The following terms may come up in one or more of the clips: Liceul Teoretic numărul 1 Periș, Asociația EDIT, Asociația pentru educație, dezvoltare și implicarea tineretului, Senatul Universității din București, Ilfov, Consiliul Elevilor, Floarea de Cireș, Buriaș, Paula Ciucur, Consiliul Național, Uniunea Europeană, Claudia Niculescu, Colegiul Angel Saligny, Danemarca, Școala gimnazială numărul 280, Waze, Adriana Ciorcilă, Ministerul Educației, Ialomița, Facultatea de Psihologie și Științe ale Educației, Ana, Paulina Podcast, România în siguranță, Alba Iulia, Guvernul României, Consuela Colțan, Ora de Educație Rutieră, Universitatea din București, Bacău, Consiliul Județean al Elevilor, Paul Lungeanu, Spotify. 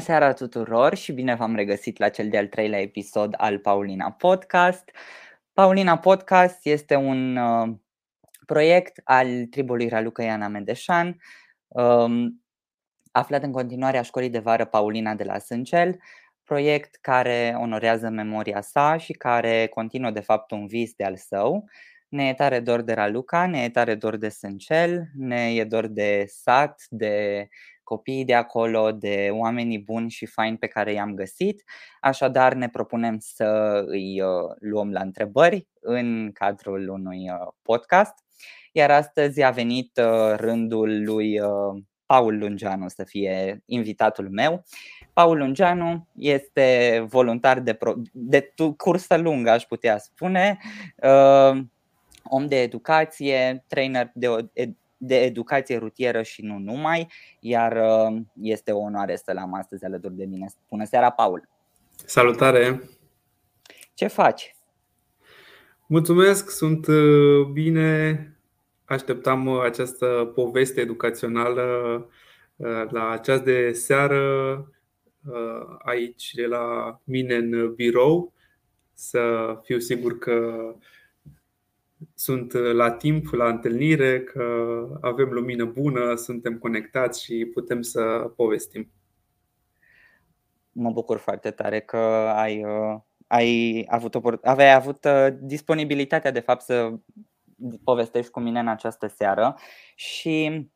seara tuturor și bine v-am regăsit la cel de-al treilea episod al Paulina Podcast. Paulina Podcast este un proiect al tribului Raluca Iana Medeșan, aflat în continuare a școlii de vară Paulina de la Sâncel, proiect care onorează memoria sa și care continuă de fapt un vis de al său. Ne e tare dor de Raluca, ne e tare dor de Sâncel, ne e dor de sat, de copiii de acolo, de oamenii buni și faini pe care i-am găsit. Așadar ne propunem să îi luăm la întrebări în cadrul unui podcast. Iar astăzi a venit rândul lui Paul Lungeanu să fie invitatul meu. Paul Lungeanu este voluntar de cursă lungă, aș putea spune, om de educație, trainer de educație rutieră și nu numai, iar este o onoare să-l am astăzi alături de mine. Bună seara, Paul! Salutare! Ce faci? Mulțumesc, sunt bine. Așteptam această poveste educațională la ceas de seară aici la mine în birou, să fiu sigur că sunt la timp, la întâlnire, că avem lumină bună, suntem conectați și putem să povestim. Mă bucur foarte tare că aveai avut disponibilitatea de fapt să povestești cu mine în această seară și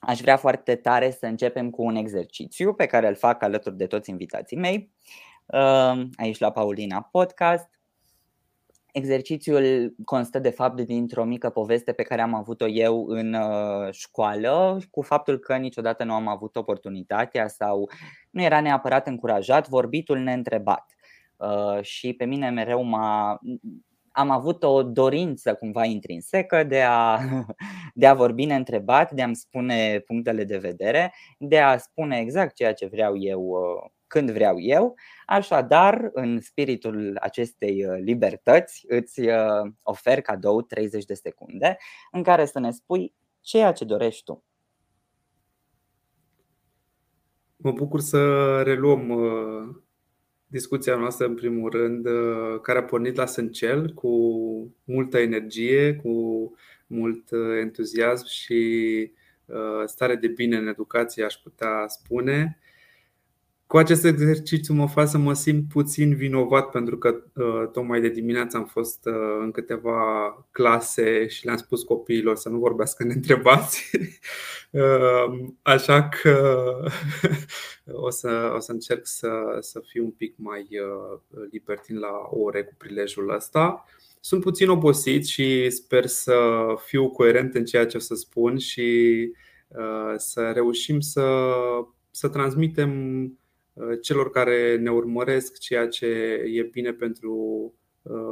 aș vrea foarte tare să începem cu un exercițiu pe care îl fac alături de toți invitații mei aici la Paulina Podcast. Exercițiul constă de fapt dintr-o mică poveste pe care am avut-o eu în școală, cu faptul că niciodată nu am avut oportunitatea sau nu era neapărat încurajat vorbitul neîntrebat. Și pe mine mereu am avut o dorință cumva intrinsecă de a vorbi neîntrebat, de a-mi spune punctele de vedere, de a spune exact ceea ce vreau eu când vreau eu. Așadar, în spiritul acestei libertăți, îți ofer cadou 30 de secunde în care să ne spui ceea ce dorești tu. Mă bucur să reluăm discuția noastră, în primul rând, care a pornit la Sâncel cu multă energie, cu mult entuziasm și stare de bine în educație, aș putea spune. Cu acest exercițiu mă fac să mă simt puțin vinovat, pentru că tocmai de dimineață am fost în câteva clase și le-am spus copiilor să nu vorbească neîntrebați. Așa că o să încerc să fiu un pic mai libertin la ore cu prilejul ăsta. Sunt puțin obosit și sper să fiu coerent în ceea ce o să spun și să reușim să transmitem celor care ne urmăresc ceea ce e bine pentru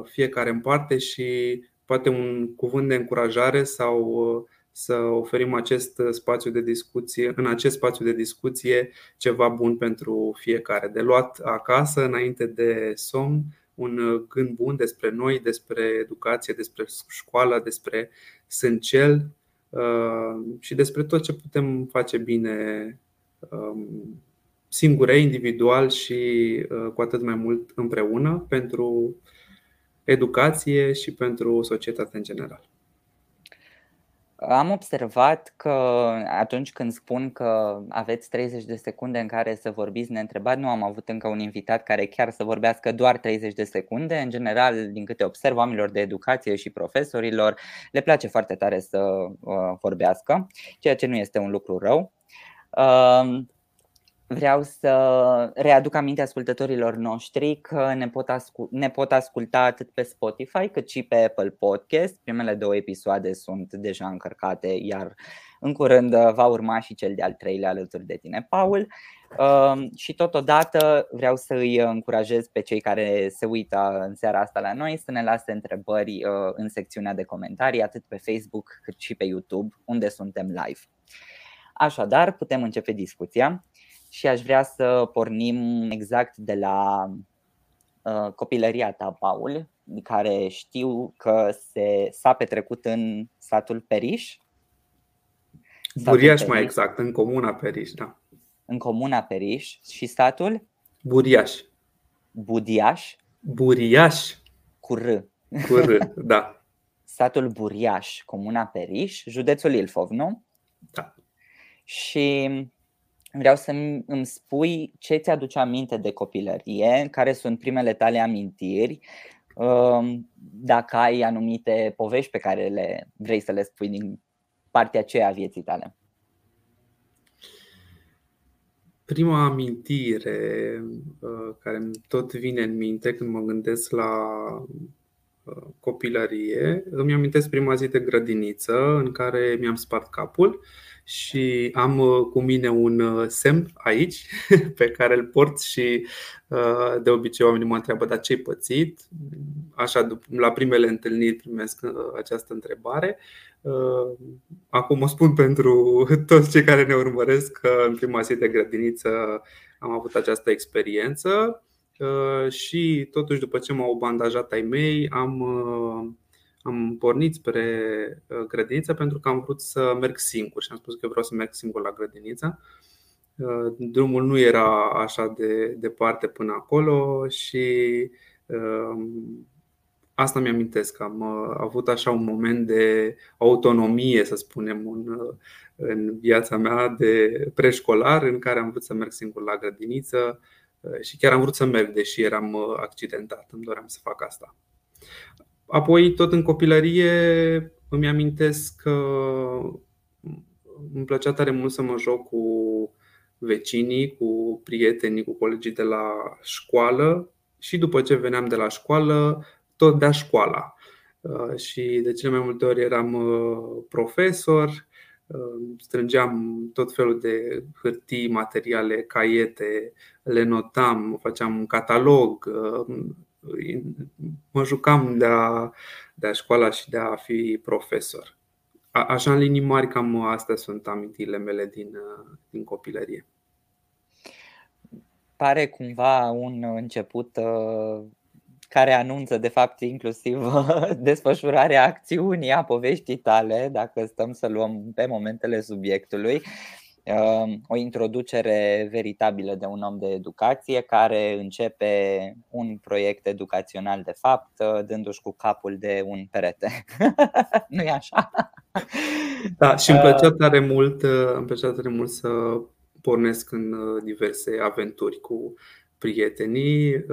fiecare în parte și poate un cuvânt de încurajare sau să oferim în acest spațiu de discuție ceva bun pentru fiecare. De luat acasă, înainte de somn, un gând bun despre noi, despre educație, despre școală, despre Sâncel și despre tot ce putem face bine singure, individual și cu atât mai mult împreună, pentru educație și pentru societate în general. Am observat că atunci când spun că aveți 30 de secunde în care să vorbiți neîntrebat, nu am avut încă un invitat care chiar să vorbească doar 30 de secunde. În general, din câte observ, oamenilor de educație și profesorilor le place foarte tare să vorbească, ceea ce nu este un lucru rău. Vreau să readuc aminte ascultătorilor noștri că ne pot asculta atât pe Spotify cât și pe Apple Podcast. Primele două episoade sunt deja încărcate, iar în curând va urma și cel de-al treilea alături de tine, Paul. Și totodată vreau să îi încurajez pe cei care se uită în seara asta la noi să ne lase întrebări în secțiunea de comentarii, atât pe Facebook cât și pe YouTube, unde suntem live. Așadar, putem începe discuția și aș vrea să pornim exact de la copilăria ta, Paul, care știu că s-a petrecut în satul Periș. Buriaș, mai exact, în comuna Periș, da. în comuna Periș și satul? Buriaș. Cu R, da. Satul Buriaș, comuna Periș, județul Ilfov, nu? Da. Și vreau să îmi spui ce ți-aduce aminte de copilărie, care sunt primele tale amintiri, dacă ai anumite povești pe care le vrei să le spui din partea aceea a vieții tale. Prima amintire care tot vine în minte când mă gândesc la copilărie, îmi amintesc prima zi de grădiniță în care mi-am spart capul și am cu mine un semn aici pe care îl port și de obicei oamenii mă întreabă, dar ce-ai pățit? Așa, la primele întâlniri primesc această întrebare. Acum o spun pentru toți cei care ne urmăresc că în prima zi de grădiniță am avut această experiență. Și totuși după ce m-au bandajat ai mei, am pornit spre grădiniță pentru că am vrut să merg singur și am spus că vreau să merg singur la grădiniță. Drumul nu era așa de departe până acolo și asta mi-amintesc, am avut așa un moment de autonomie, să spunem, în viața mea de preșcolar în care am vrut să merg singur la grădiniță. Și chiar am vrut să merg, deși eram accidentat, îmi doream să fac asta. Apoi, tot în copilărie, îmi amintesc că îmi plăcea tare mult să mă joc cu vecinii, cu prietenii, cu colegii de la școală. Și după ce veneam de la școală, tot de-a școala. Și de cele mai multe ori eram profesor, strângeam tot felul de hârtii, materiale, caiete, le notam, făceam un catalog, mă jucam de-a școala și de a fi profesor. Așa în linii mari, cam astea sunt amintirile mele din copilărie. Pare cumva un început care anunță de fapt inclusiv desfășurarea acțiunii a poveștii tale, dacă stăm să luăm pe momentele subiectului. O introducere veritabilă de un om de educație care începe un proiect educațional de fapt, dându-și cu capul de un perete. Nu-i așa? Da, și îmi plăcea tare mult să pornesc în diverse aventuri cu prietenii.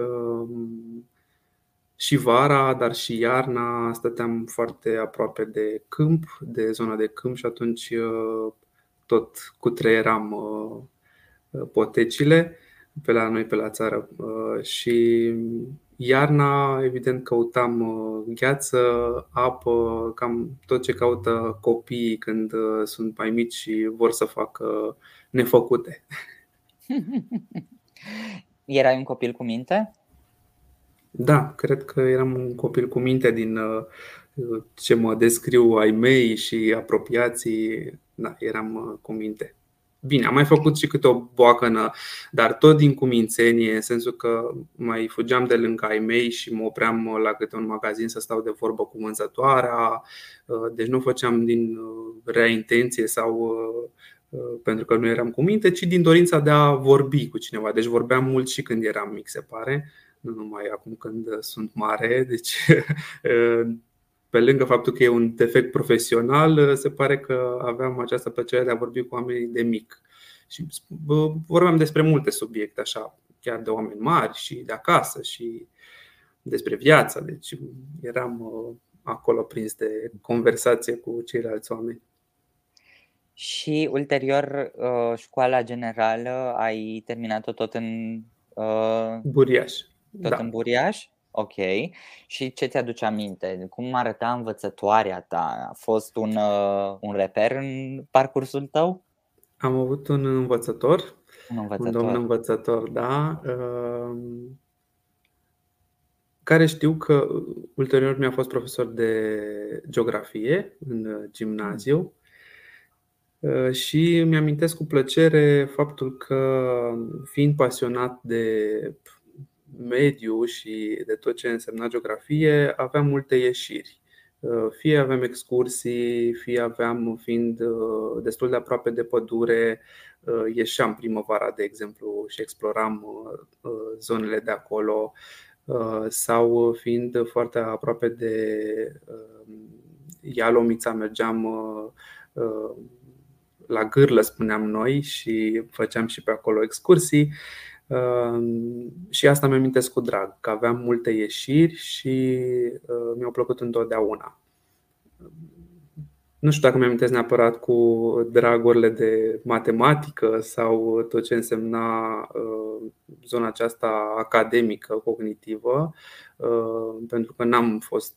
Și vara, dar și iarna, stăteam foarte aproape de câmp, de zona de câmp și atunci tot cutreieram potecile pe la noi, pe la țară. Și iarna, evident, căutam gheață, apă, cam tot ce caută copiii când sunt mai mici și vor să facă nefăcute. Erai un copil cu minte? Da, cred că eram un copil cu minte din ce mă descriu ai mei și apropiații. Da, eram cu minte. Bine, am mai făcut și câte o boacănă, dar tot din cumințenie, în sensul că mai fugeam de lângă ai mei și mă opream la câte un magazin să stau de vorbă cu vânzătoarea. Deci nu făceam din rea intenție sau pentru că nu eram cu minte, ci din dorința de a vorbi cu cineva. Deci vorbeam mult și când eram mic, se pare. Nu numai acum când sunt mare, deci pe lângă faptul că e un defect profesional, se pare că aveam această plăcere de a vorbi cu oamenii de mic. Și vorbeam despre multe subiecte, așa, chiar de oameni mari și de acasă și despre viață. Deci eram acolo prins de conversație cu ceilalți oameni. Și ulterior, școala generală, ai terminat-o tot în Buriaș. Tot în Buriaș? Ok. Și ce ți-aduce aminte? Cum arăta învățătoarea ta? A fost un reper în parcursul tău? Am avut un învățător. Un domn învățător, da. Care știu că ulterior mi-a fost profesor de geografie în gimnaziu. Și mi-amintesc cu plăcere faptul că, fiind pasionat de mediu și de tot ce însemna geografie, aveam multe ieșiri. Fie aveam excursii, fie aveam, fiind destul de aproape de pădure, ieșeam primăvara, de exemplu, și exploram zonele de acolo, sau fiind foarte aproape de Ialomița, mergeam la gârlă, spuneam noi, și făceam și pe acolo excursii. Și asta mi-am amintesc cu drag, că aveam multe ieșiri și mi-au plăcut întotdeauna. Nu știu dacă mi-am amintesc neapărat cu dragurile de matematică sau tot ce însemna zona aceasta academică, cognitivă, pentru că n-am fost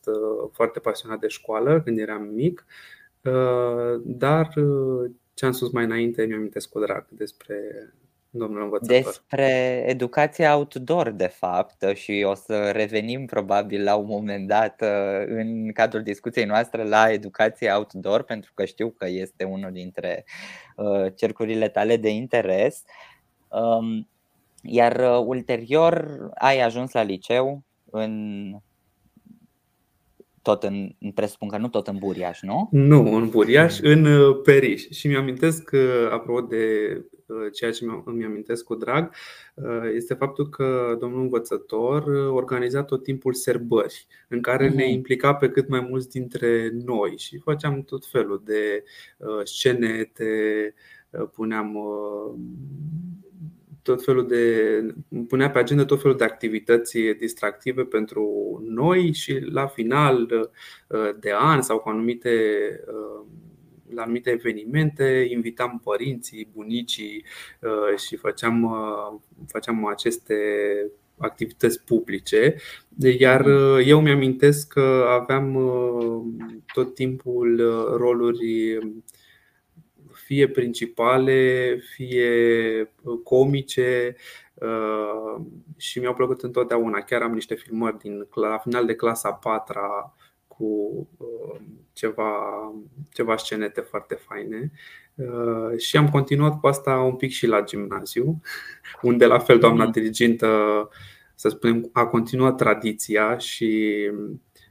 foarte pasionat de școală când eram mic, dar ce am spus mai înainte mi-am amintesc cu drag despre domnul învățător. Despre educația outdoor, de fapt, și o să revenim probabil la un moment dat în cadrul discuției noastre la educația outdoor, pentru că știu că este unul dintre cercurile tale de interes. Iar ulterior ai ajuns la liceu presupun că nu tot în Buriaș, nu? Nu, în Buriaș, în Periș. Și mi-am amintesc că, apropo de ceea ce îmi amintesc cu drag, este faptul că domnul învățător organiza tot timpul serbări în care ne implica pe cât mai mulți dintre noi și făceam tot felul de scenete, punea pe agenda tot felul de activități distractive pentru noi și la final de an sau cu la anumite evenimente invitam părinții, bunicii și făceam aceste activități publice. Iar eu mi-am amintesc că aveam tot timpul roluri fie principale, fie comice și mi-au plăcut întotdeauna. Chiar am niște filmări la final de clasa 4-a cu ceva scenete foarte faine. Și am continuat cu asta un pic și la gimnaziu, unde la fel doamna dirigintă, să spunem, a continuat tradiția și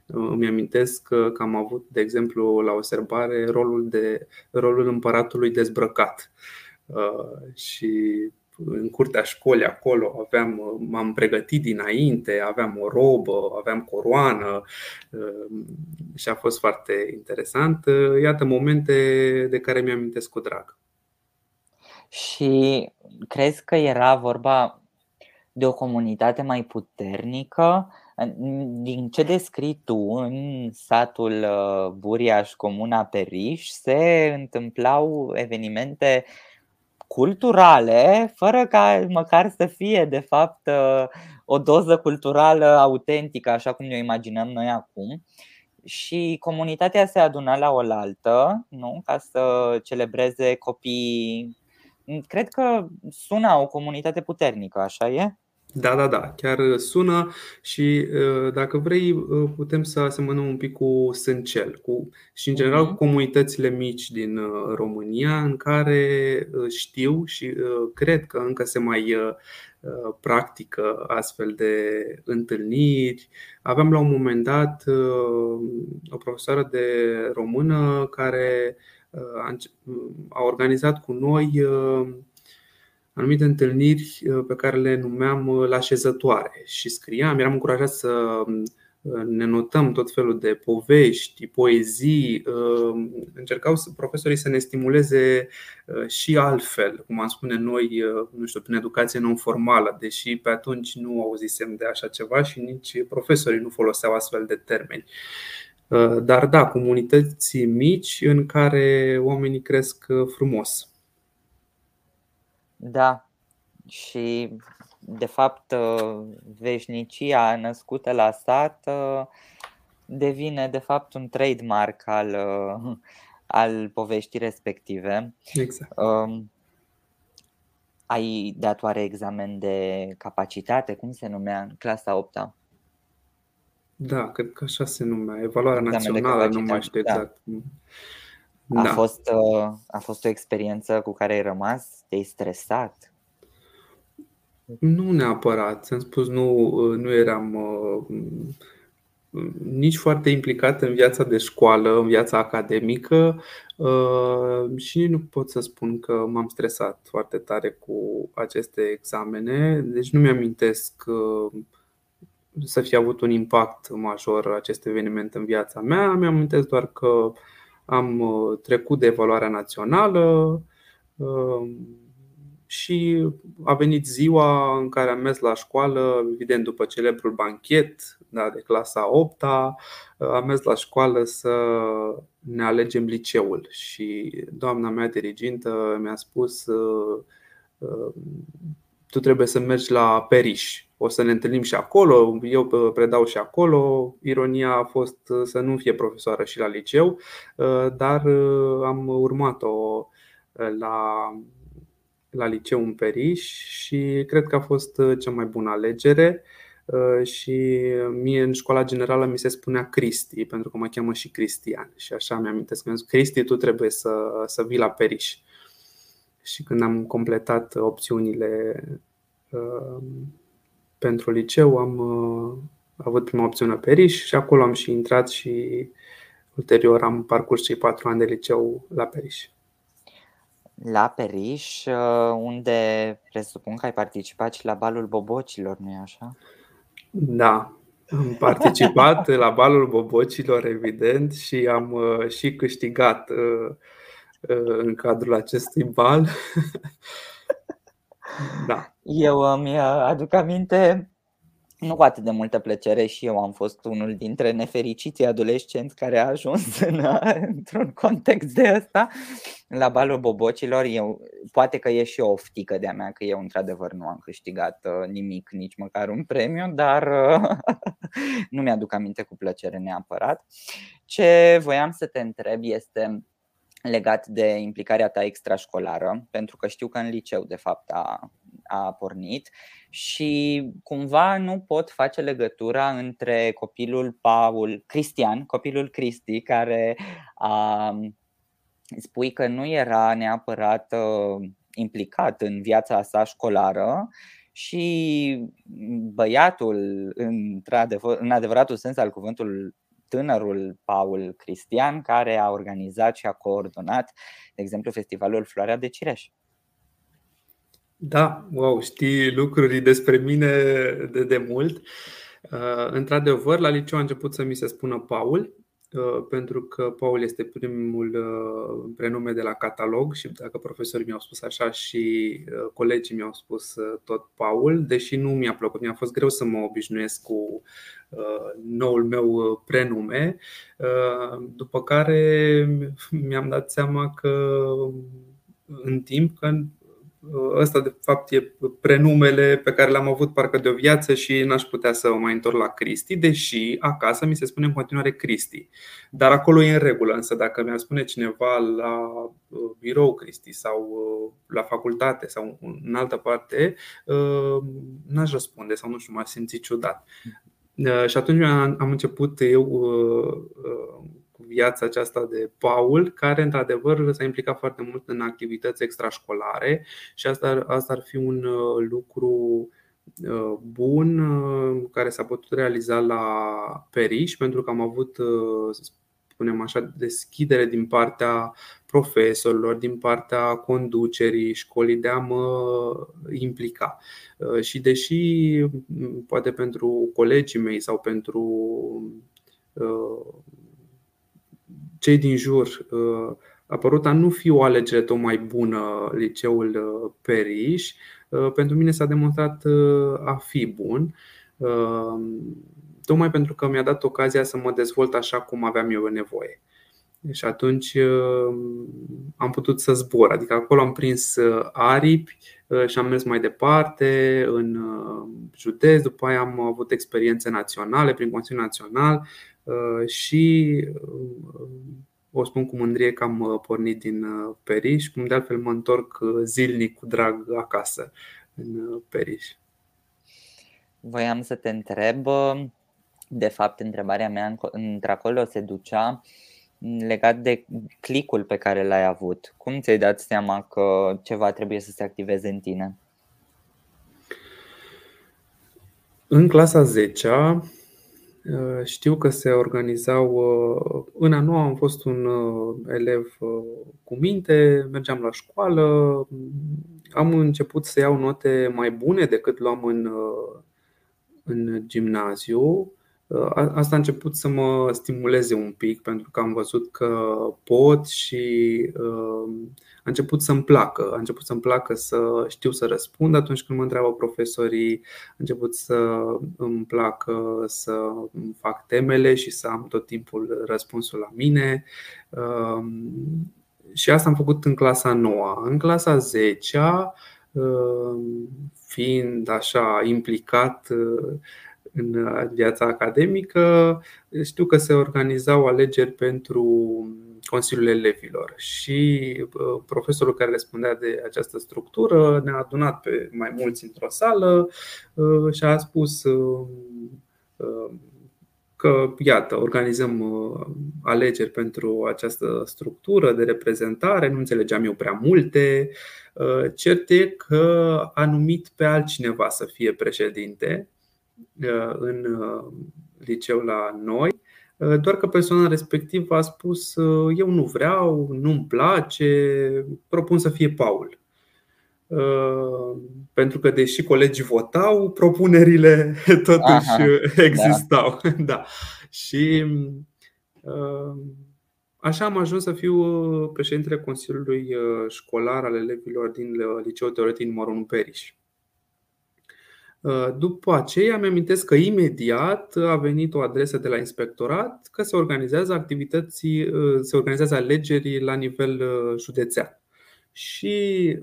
îmi amintesc că am avut, de exemplu, la o serbare rolul împăratului dezbrăcat. Și în curtea școlii acolo m-am pregătit dinainte, aveam o robă, aveam coroană și a fost foarte interesant. Iată momente de care mi-am amintesc cu drag. Și crezi că era vorba de o comunitate mai puternică? Din ce descrii tu, în satul Buriaș, comuna Periș, se întâmplau evenimente culturale, fără ca măcar să fie de fapt o doză culturală autentică, așa cum ne imaginăm noi acum. Și comunitatea se aduna la oaltă, nu? Ca să celebreze copiii. Cred că suna o comunitate puternică, așa e? Da, chiar sună și dacă vrei putem să asemănăm un pic cu Sâncel și în general cu comunitățile mici din România, în care știu și cred că încă se mai practică astfel de întâlniri. Aveam la un moment dat o profesoară de română care a organizat cu noi anumite întâlniri pe care le numeam la șezătoare și scriam, eram încurajat să ne notăm tot felul de povești, poezii. Încercau profesorii să ne stimuleze și altfel, cum am spune noi, nu știu, prin educație non-formală, deși pe atunci nu auzisem de așa ceva și nici profesorii nu foloseau astfel de termeni. Dar da, comunități mici în care oamenii cresc frumos. Da, și de fapt veșnicia născută la sat devine de fapt un trademark al poveștii respective. Exact. Ai dat oare examen de capacitate? Cum se numea? Clasa 8-a? Da, cred că așa se numea, evaluarea națională, nu mai știu exact. Da. Da. A fost o experiență cu care ai rămas? Te-ai stresat? Nu neapărat. Ți-am spus, nu eram nici foarte implicat în viața de școală, în viața academică, și nu pot să spun că m-am stresat foarte tare cu aceste examene. Deci nu mi-amintesc să fi avut un impact major acest eveniment în viața mea. Mi-amintesc doar că am trecut de evaluarea națională și a venit ziua în care am mers la școală, evident după celebrul banchet, da, de clasa 8-a, am mers la școală să ne alegem liceul și doamna mea dirigintă mi-a spus: tu trebuie să mergi la Periș, o să ne întâlnim și acolo, eu predau și acolo. Ironia a fost să nu fie profesoară și la liceu, dar am urmat-o la liceu în Periș și cred că a fost cea mai bună alegere. Și mie în școala generală mi se spunea Cristi, pentru că mă cheamă și Cristian. Și așa mi-amintesc că mi-a zis: Cristi, tu trebuie să vii la Periș. Și când am completat opțiunile pentru liceu, am avut prima opțiune Periș și acolo am și intrat și ulterior am parcurs cei 4 ani de liceu la Periș. La Periș, unde presupun că ai participat și la balul bobocilor, nu-i așa? Da, am participat la balul bobocilor, evident, și am și câștigat în cadrul acestui bal. Da. Eu îmi aduc aminte, nu cu atât de multă plăcere, și eu am fost unul dintre nefericiții adolescenți care a ajuns într-un context de ăsta, la balul bobocilor. Eu, poate că e și o oftică de-a mea, că eu într-adevăr nu am câștigat nimic, nici măcar un premiu, dar nu mi-aduc aminte cu plăcere neapărat. Ce voiam să te întreb este legat de implicarea ta extrașcolară, pentru că știu că în liceu de fapt a pornit și cumva nu pot face legătura între copilul Cristi, care spui că nu era neapărat implicat în viața sa școlară, și băiatul, în adevăratul sens al cuvântului, tânărul Paul Cristian, care a organizat și a coordonat, de exemplu, festivalul Floarea de Cireș. Da, wow, știi lucruri despre mine de mult. Într-adevăr, la liceu a început să mi se spună Paul, pentru că Paul este primul prenume de la catalog și dacă profesorii mi-au spus așa și colegii mi-au spus tot Paul, deși nu mi-a plăcut, mi-a fost greu să mă obișnuiesc cu noul meu prenume. După care mi-am dat seama că în timp că ăsta de fapt e prenumele pe care l-am avut parcă de o viață și n-aș putea să o mai întorc la Cristi, deși acasă mi se spune în continuare Cristi. Dar acolo e în regulă, însă dacă mi-ar spune cineva la birou Cristi sau la facultate sau în altă parte, n-aș răspunde sau nu știu, m-aș simți ciudat. Și atunci am început eu viața aceasta de Paul, care într-adevăr s-a implicat foarte mult în activități extrașcolare și asta ar fi un lucru bun care s-a putut realiza la Periș, pentru că am avut, să spunem așa, deschidere din partea profesorilor, din partea conducerii școlii de a mă implica. Și deși poate pentru colegii mei sau pentru cei din jur a părut a nu fi o alegere tot mai bună liceul Periș, pentru mine s-a demonstrat a fi bun, tocmai pentru că mi-a dat ocazia să mă dezvolt așa cum aveam eu nevoie. Și atunci am putut să zbor, adică acolo am prins aripi și am mers mai departe în județ. După aia am avut experiențe naționale prin Consiliul Național și o spun cu mândrie că am pornit din Periș, cum de altfel mă întorc zilnic cu drag acasă în Periș. Voiam să te întreb, de fapt întrebarea mea într-acolo se ducea legat de clicul pe care l-ai avut. Cum ți-ai dat seama că ceva trebuie să se activeze în tine? În clasa 10-a Știu că se organizau, în a noua am fost un elev cu minte, mergeam la școală, am început să iau note mai bune decât luam în gimnaziu. Asta a început să mă stimuleze un pic, pentru că am văzut că pot și a început să-mi placă. A început să-mi placă să știu să răspund atunci când mă întreabă profesorii. A început să îmi placă să fac temele și să am tot timpul răspunsul la mine. Și asta am făcut în clasa 9. În clasa 10-a, fiind așa implicat în viața academică, știu că se organizau alegeri pentru Consiliul Elevilor și profesorul care răspundea de această structură ne-a adunat pe mai mulți într-o sală și a spus că, iată, organizăm alegeri pentru această structură de reprezentare. Nu înțelegeam eu prea multe. Cert e că a numit pe altcineva să fie președinte în liceu la noi, doar că persoana respectivă a spus: eu nu vreau, nu-mi place, propun să fie Paul. Pentru că deși colegii votau, propunerile totuși existau. Da. Și așa am ajuns să fiu președintele Consiliului Școlar al Elevilor din Liceul Teoretic numărul 1 Periș. După aceea mi-amintesc că imediat a venit o adresă de la inspectorat că se organizează alegeri la nivel județean. Și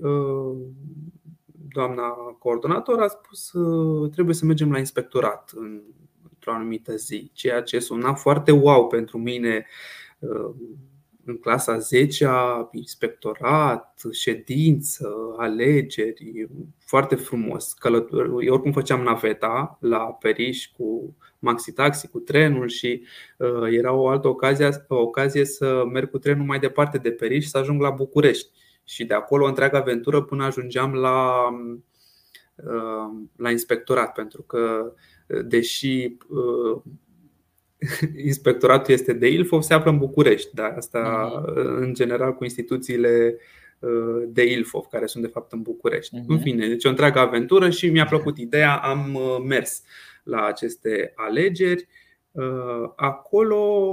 doamna coordonator a spus că trebuie să mergem la inspectorat într-o anumită zi, ceea ce suna foarte wow pentru mine. În clasa 10-a, inspectorat, ședință, alegeri, foarte frumos. Eu oricum făceam naveta la Periș cu maxi-taxi, cu trenul și era o altă ocazie să merg cu trenul mai departe de Periș și să ajung la București. Și de acolo o întreagă aventură până ajungeam la inspectorat, pentru că deși inspectoratul este de Ilfov, se află în București, dar asta în general cu instituțiile de Ilfov, care sunt de fapt în București. În fine, deci o întreagă aventură și mi-a plăcut ideea, am mers la aceste alegeri. Acolo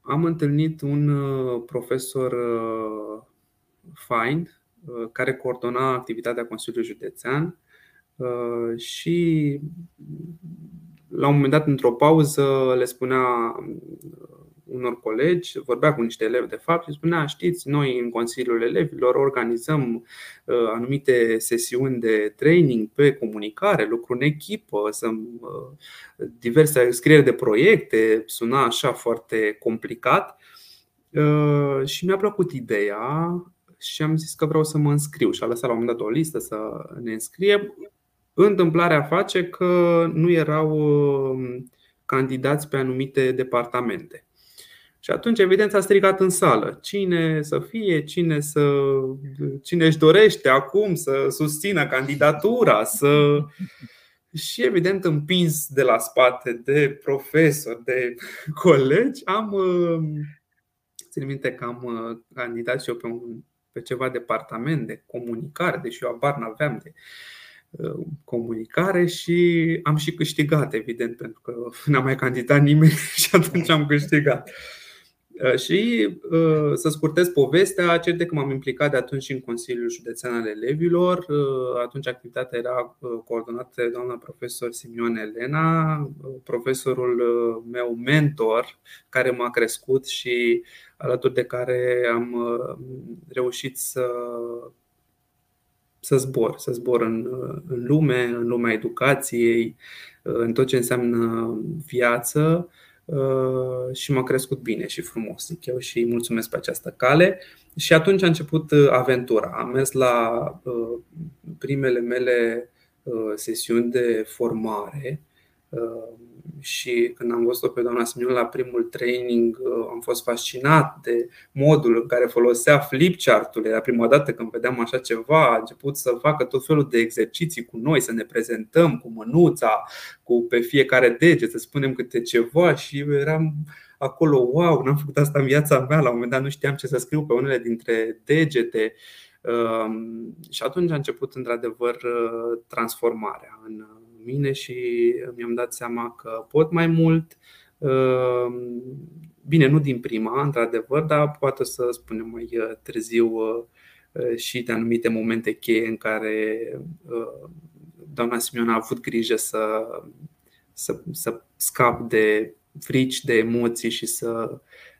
am întâlnit un profesor fain care coordona activitatea Consiliului Județean și la un moment dat, într-o pauză, le spunea unor colegi, vorbea cu niște elevi de fapt și spunea: știți, noi în Consiliul Elevilor organizăm anumite sesiuni de training pe comunicare, lucru în echipă, diverse scrieri de proiecte, suna așa foarte complicat. Și mi-a plăcut ideea și am zis că vreau să mă înscriu și a lăsat la un moment dat o listă să ne înscriem. Întâmplarea face că nu erau candidați pe anumite departamente. Și atunci evident s-a strigat în sală: cine să fie, cine își dorește acum să susțină candidatura, să... Și evident, împins de la spate de profesori, de colegi, țin minte că am candidat și eu pe ceva departament de comunicare, deși eu abar n-aveam de comunicare, și am și câștigat, evident, pentru că n-a mai candidat nimeni și atunci am câștigat. Și să scurtez povestea, cert că m-am implicat de atunci în Consiliul Județean al Elevilor. Atunci activitatea era coordonată de doamna profesor Simion Elena, profesorul meu mentor, care m-a crescut și alături de care am reușit să zbor în lume, în lumea educației, în tot ce înseamnă viață, și m-a crescut bine și frumos, zic eu, și mulțumesc pe această cale. Și atunci a început aventura. Am mers la primele mele sesiuni de formare Și când am văzut-o pe doamna Simion la primul training, am fost fascinat de modul în care folosea flipchart-ul. Era prima dată când vedeam așa ceva. A început să facă tot felul de exerciții cu noi, să ne prezentăm cu mânuța, cu pe fiecare deget, să spunem câte ceva. Și eram acolo, wow, n-am făcut asta în viața mea. La un moment dat nu știam ce să scriu pe unele dintre degete. Și atunci a început într-adevăr transformarea în mine și mi-am dat seama că pot mai mult. Bine, nu din prima, într-adevăr, dar poate să spunem mai târziu și de anumite momente cheie în care doamna Simion a avut grijă să scap de frici, de emoții și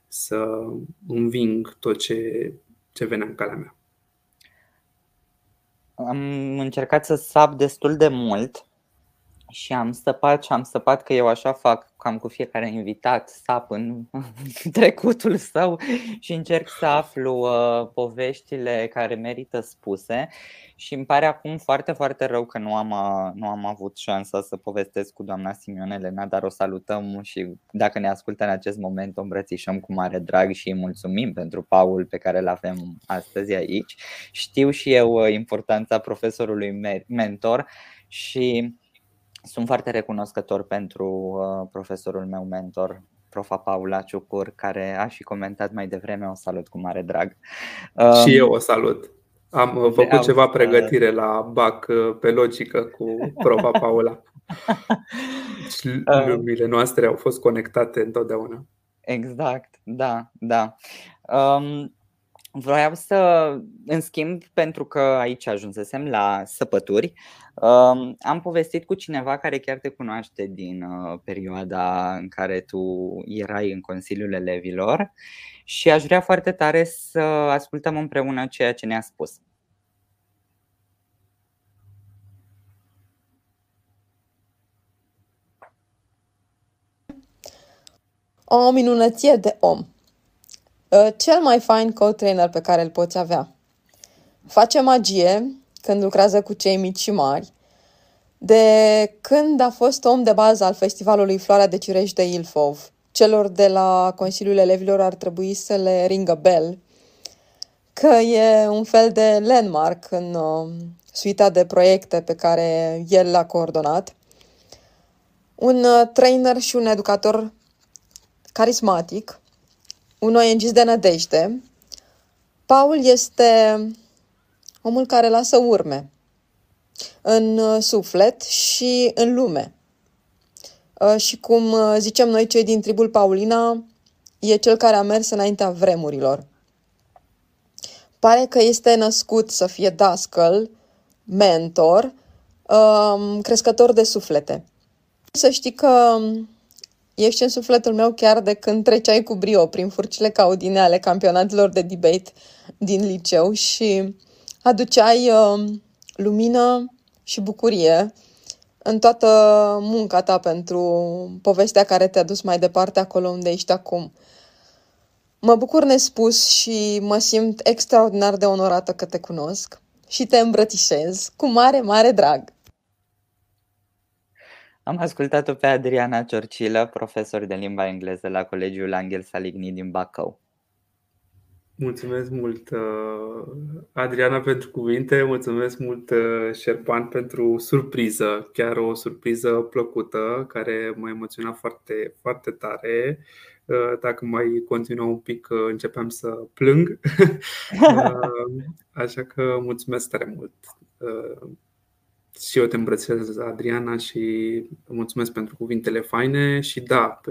să înving tot ce venea în calea mea. Am încercat să sap destul de mult și am săpat că eu așa fac cam cu fiecare invitat, sap în trecutul său și încerc să aflu poveștile care merită spuse. Și îmi pare acum foarte, foarte rău că nu am avut șansa să povestesc cu doamna Simion Elena, dar o salutăm și dacă ne ascultă în acest moment o îmbrățișăm cu mare drag și îi mulțumim pentru Paul pe care îl avem astăzi aici. Știu și eu importanța profesorului mentor și sunt foarte recunoscător pentru profesorul meu mentor, profa Paula Ciucur, care a și comentat mai devreme. O salut cu mare drag. Și eu o salut. Am făcut ceva pregătire la BAC pe logică cu profa Paula. Lumile noastre au fost conectate întotdeauna. Exact, da. Vreau să, în schimb, pentru că aici ajunsesem la săpături, am povestit cu cineva care chiar te cunoaște din perioada în care tu erai în Consiliul Elevilor și aș vrea foarte tare să ascultăm împreună ceea ce ne-a spus. O minunăție de om! Cel mai fain co-trainer pe care îl poți avea. Face magie când lucrează cu cei mici și mari. De când a fost om de bază al festivalului Floarea de Cireș de Ilfov, celor de la Consiliul Elevilor ar trebui să le ringă bell, că e un fel de landmark în suita de proiecte pe care el l-a coordonat. Un trainer și un educator carismatic, un ONG de nădejde. Paul este omul care lasă urme în suflet și în lume. Și cum zicem noi cei din tribul Paulina, e cel care a mers înaintea vremurilor. Pare că este născut să fie dascăl, mentor, crescător de suflete. Să știi că ești în sufletul meu chiar de când treceai cu brio prin furcile caudine ale campionatelor de debate din liceu și aduceai lumină și bucurie în toată munca ta pentru povestea care te-a dus mai departe acolo unde ești acum. Mă bucur nespus și mă simt extraordinar de onorată că te cunosc și te îmbrățișez cu mare, mare drag. Am ascultat-o pe Adriana Ciorcilă, profesor de limba engleză la Colegiul Angel Saligny din Bacău. Mulțumesc mult, Adriana, pentru cuvinte, mulțumesc mult, Șerban, pentru surpriză. Chiar o surpriză plăcută, care m-a emoționat foarte, foarte tare. Dacă mai continua un pic, începeam să plâng. Așa că mulțumesc tare mult. Și eu te îmbrățesc, Adriana, și mulțumesc pentru cuvintele faine. Și da, pe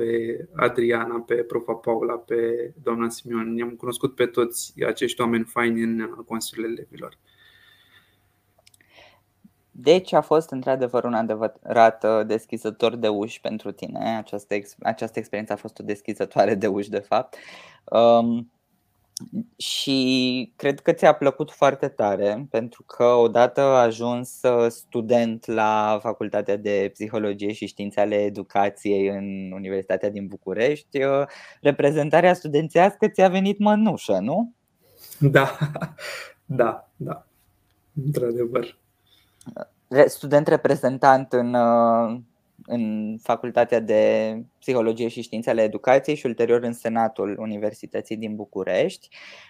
Adriana, pe profa Paula, pe doamna Simion, ne-am cunoscut pe toți acești oameni faini în Consiliul Elevilor. Deci a fost într-adevăr un adevărat deschizător de uși pentru tine. Această experiență a fost o deschizătoare de uși, de fapt. Și cred că ți-a plăcut foarte tare, pentru că odată ajuns student la Facultatea de Psihologie și Științe ale Educației în Universitatea din București, reprezentarea studențească ți-a venit mănușă, nu? Da, într-adevăr. Student reprezentant în în Facultatea de Psihologie și Științe ale Educației și ulterior în Senatul Universității din București.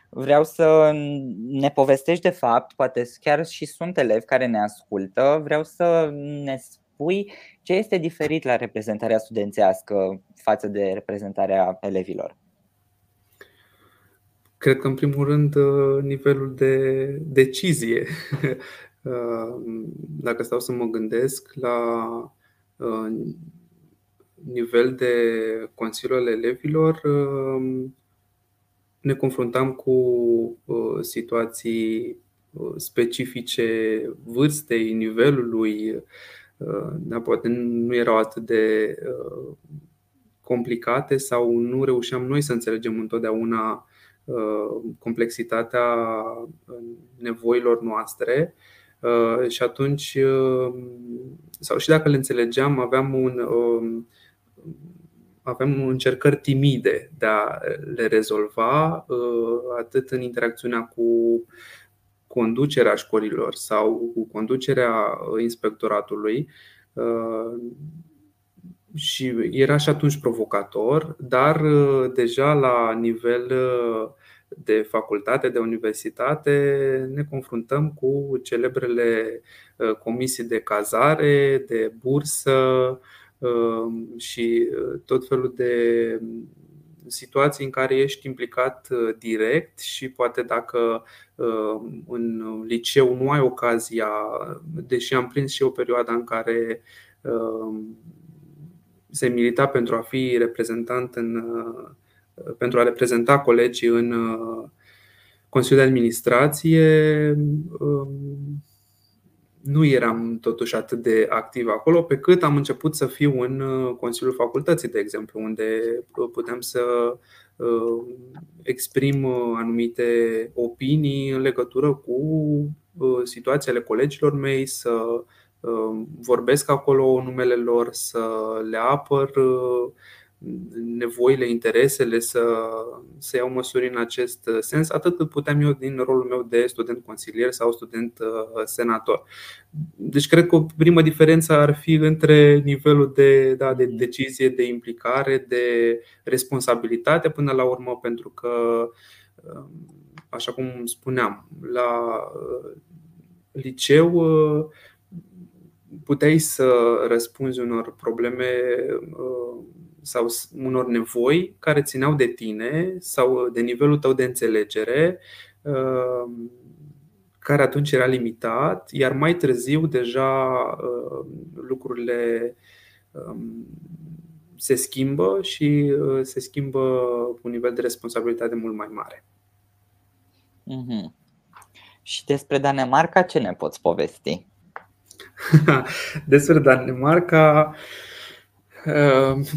Vreau să ne povestești, de fapt, poate chiar și sunt elevi care ne ascultă, vreau să ne spui ce este diferit la reprezentarea studențească față de reprezentarea elevilor. Cred că, în primul rând, nivelul de decizie. Dacă stau să mă gândesc la nivel de Consiliul Elevilor, ne confruntam cu situații specifice vârstei, nivelului, poate nu erau atât de complicate sau nu reușeam noi să înțelegem întotdeauna complexitatea nevoilor noastre. Și atunci, sau și dacă le înțelegeam, aveam încercări timide de a le rezolva, atât în interacțiunea cu conducerea școlilor sau cu conducerea inspectoratului. Și era și atunci provocator, dar deja la nivel de facultate, de universitate, ne confruntăm cu celebrele comisii de cazare, de bursă și tot felul de situații în care ești implicat direct și poate dacă în liceu nu ai ocazia, deși am prins și eu perioada în care se milita pentru a fi reprezentant pentru a reprezenta colegii în Consiliul de Administrație, nu eram totuși atât de activ acolo, pe cât am început să fiu în Consiliul Facultății, de exemplu, unde puteam să exprim anumite opinii în legătură cu situațiile colegilor mei, să vorbesc acolo numele lor, să le apăr nevoile, interesele, să iau măsuri în acest sens, atât cât puteam eu din rolul meu de student consilier sau student senator. Deci cred că o primă diferență ar fi între nivelul de decizie, de implicare, de responsabilitate până la urmă, pentru că, așa cum spuneam, la liceu puteai să răspunzi unor probleme sau unor nevoi care țineau de tine sau de nivelul tău de înțelegere, care atunci era limitat, iar mai târziu deja lucrurile se schimbă și se schimbă un nivel de responsabilitate mult mai mare. Mm-hmm. Și despre Danemarca ce ne poți povesti? Despre Danemarca,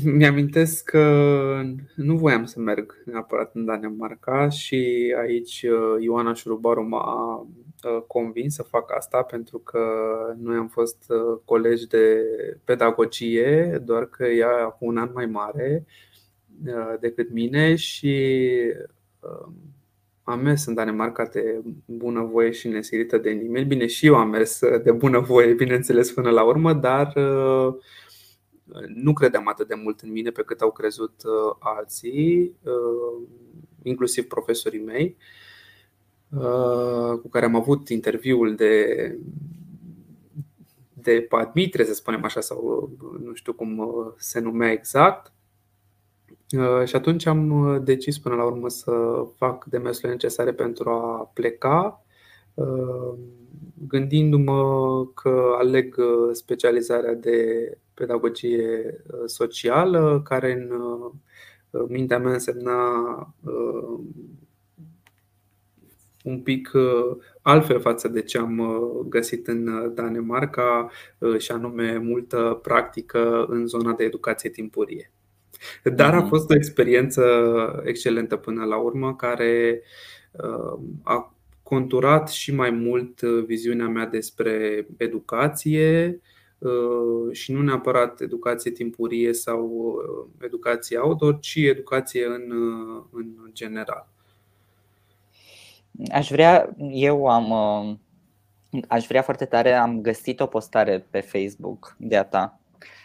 mi-amintesc că nu voiam să merg neapărat în Danemarca și aici Ioana Șurubaru m-a convins să fac asta, pentru că noi am fost colegi de pedagogie, doar că ea cu un an mai mare decât mine și am mers în Danemarca de bunăvoie și nesilită de nimeni. Bine, și eu am mers de bunăvoie, bineînțeles, până la urmă, dar nu credeam atât de mult în mine pe cât au crezut alții, inclusiv profesorii mei, cu care am avut interviul de admitere, să spunem așa, sau nu știu cum se numea exact. Și atunci am decis până la urmă să fac demersurile necesare pentru a pleca, gândindu-mă că aleg specializarea de pedagogie socială, care în mintea mea însemna un pic altfel față de ce am găsit în Danemarca, și anume multă practică în zona de educație timpurie. Dar a fost o experiență excelentă până la urmă, care a conturat și mai mult viziunea mea despre educație și nu neapărat educație timpurie sau educație outdoor, ci educație în general. Aș vrea foarte tare, am găsit o postare pe Facebook de a ta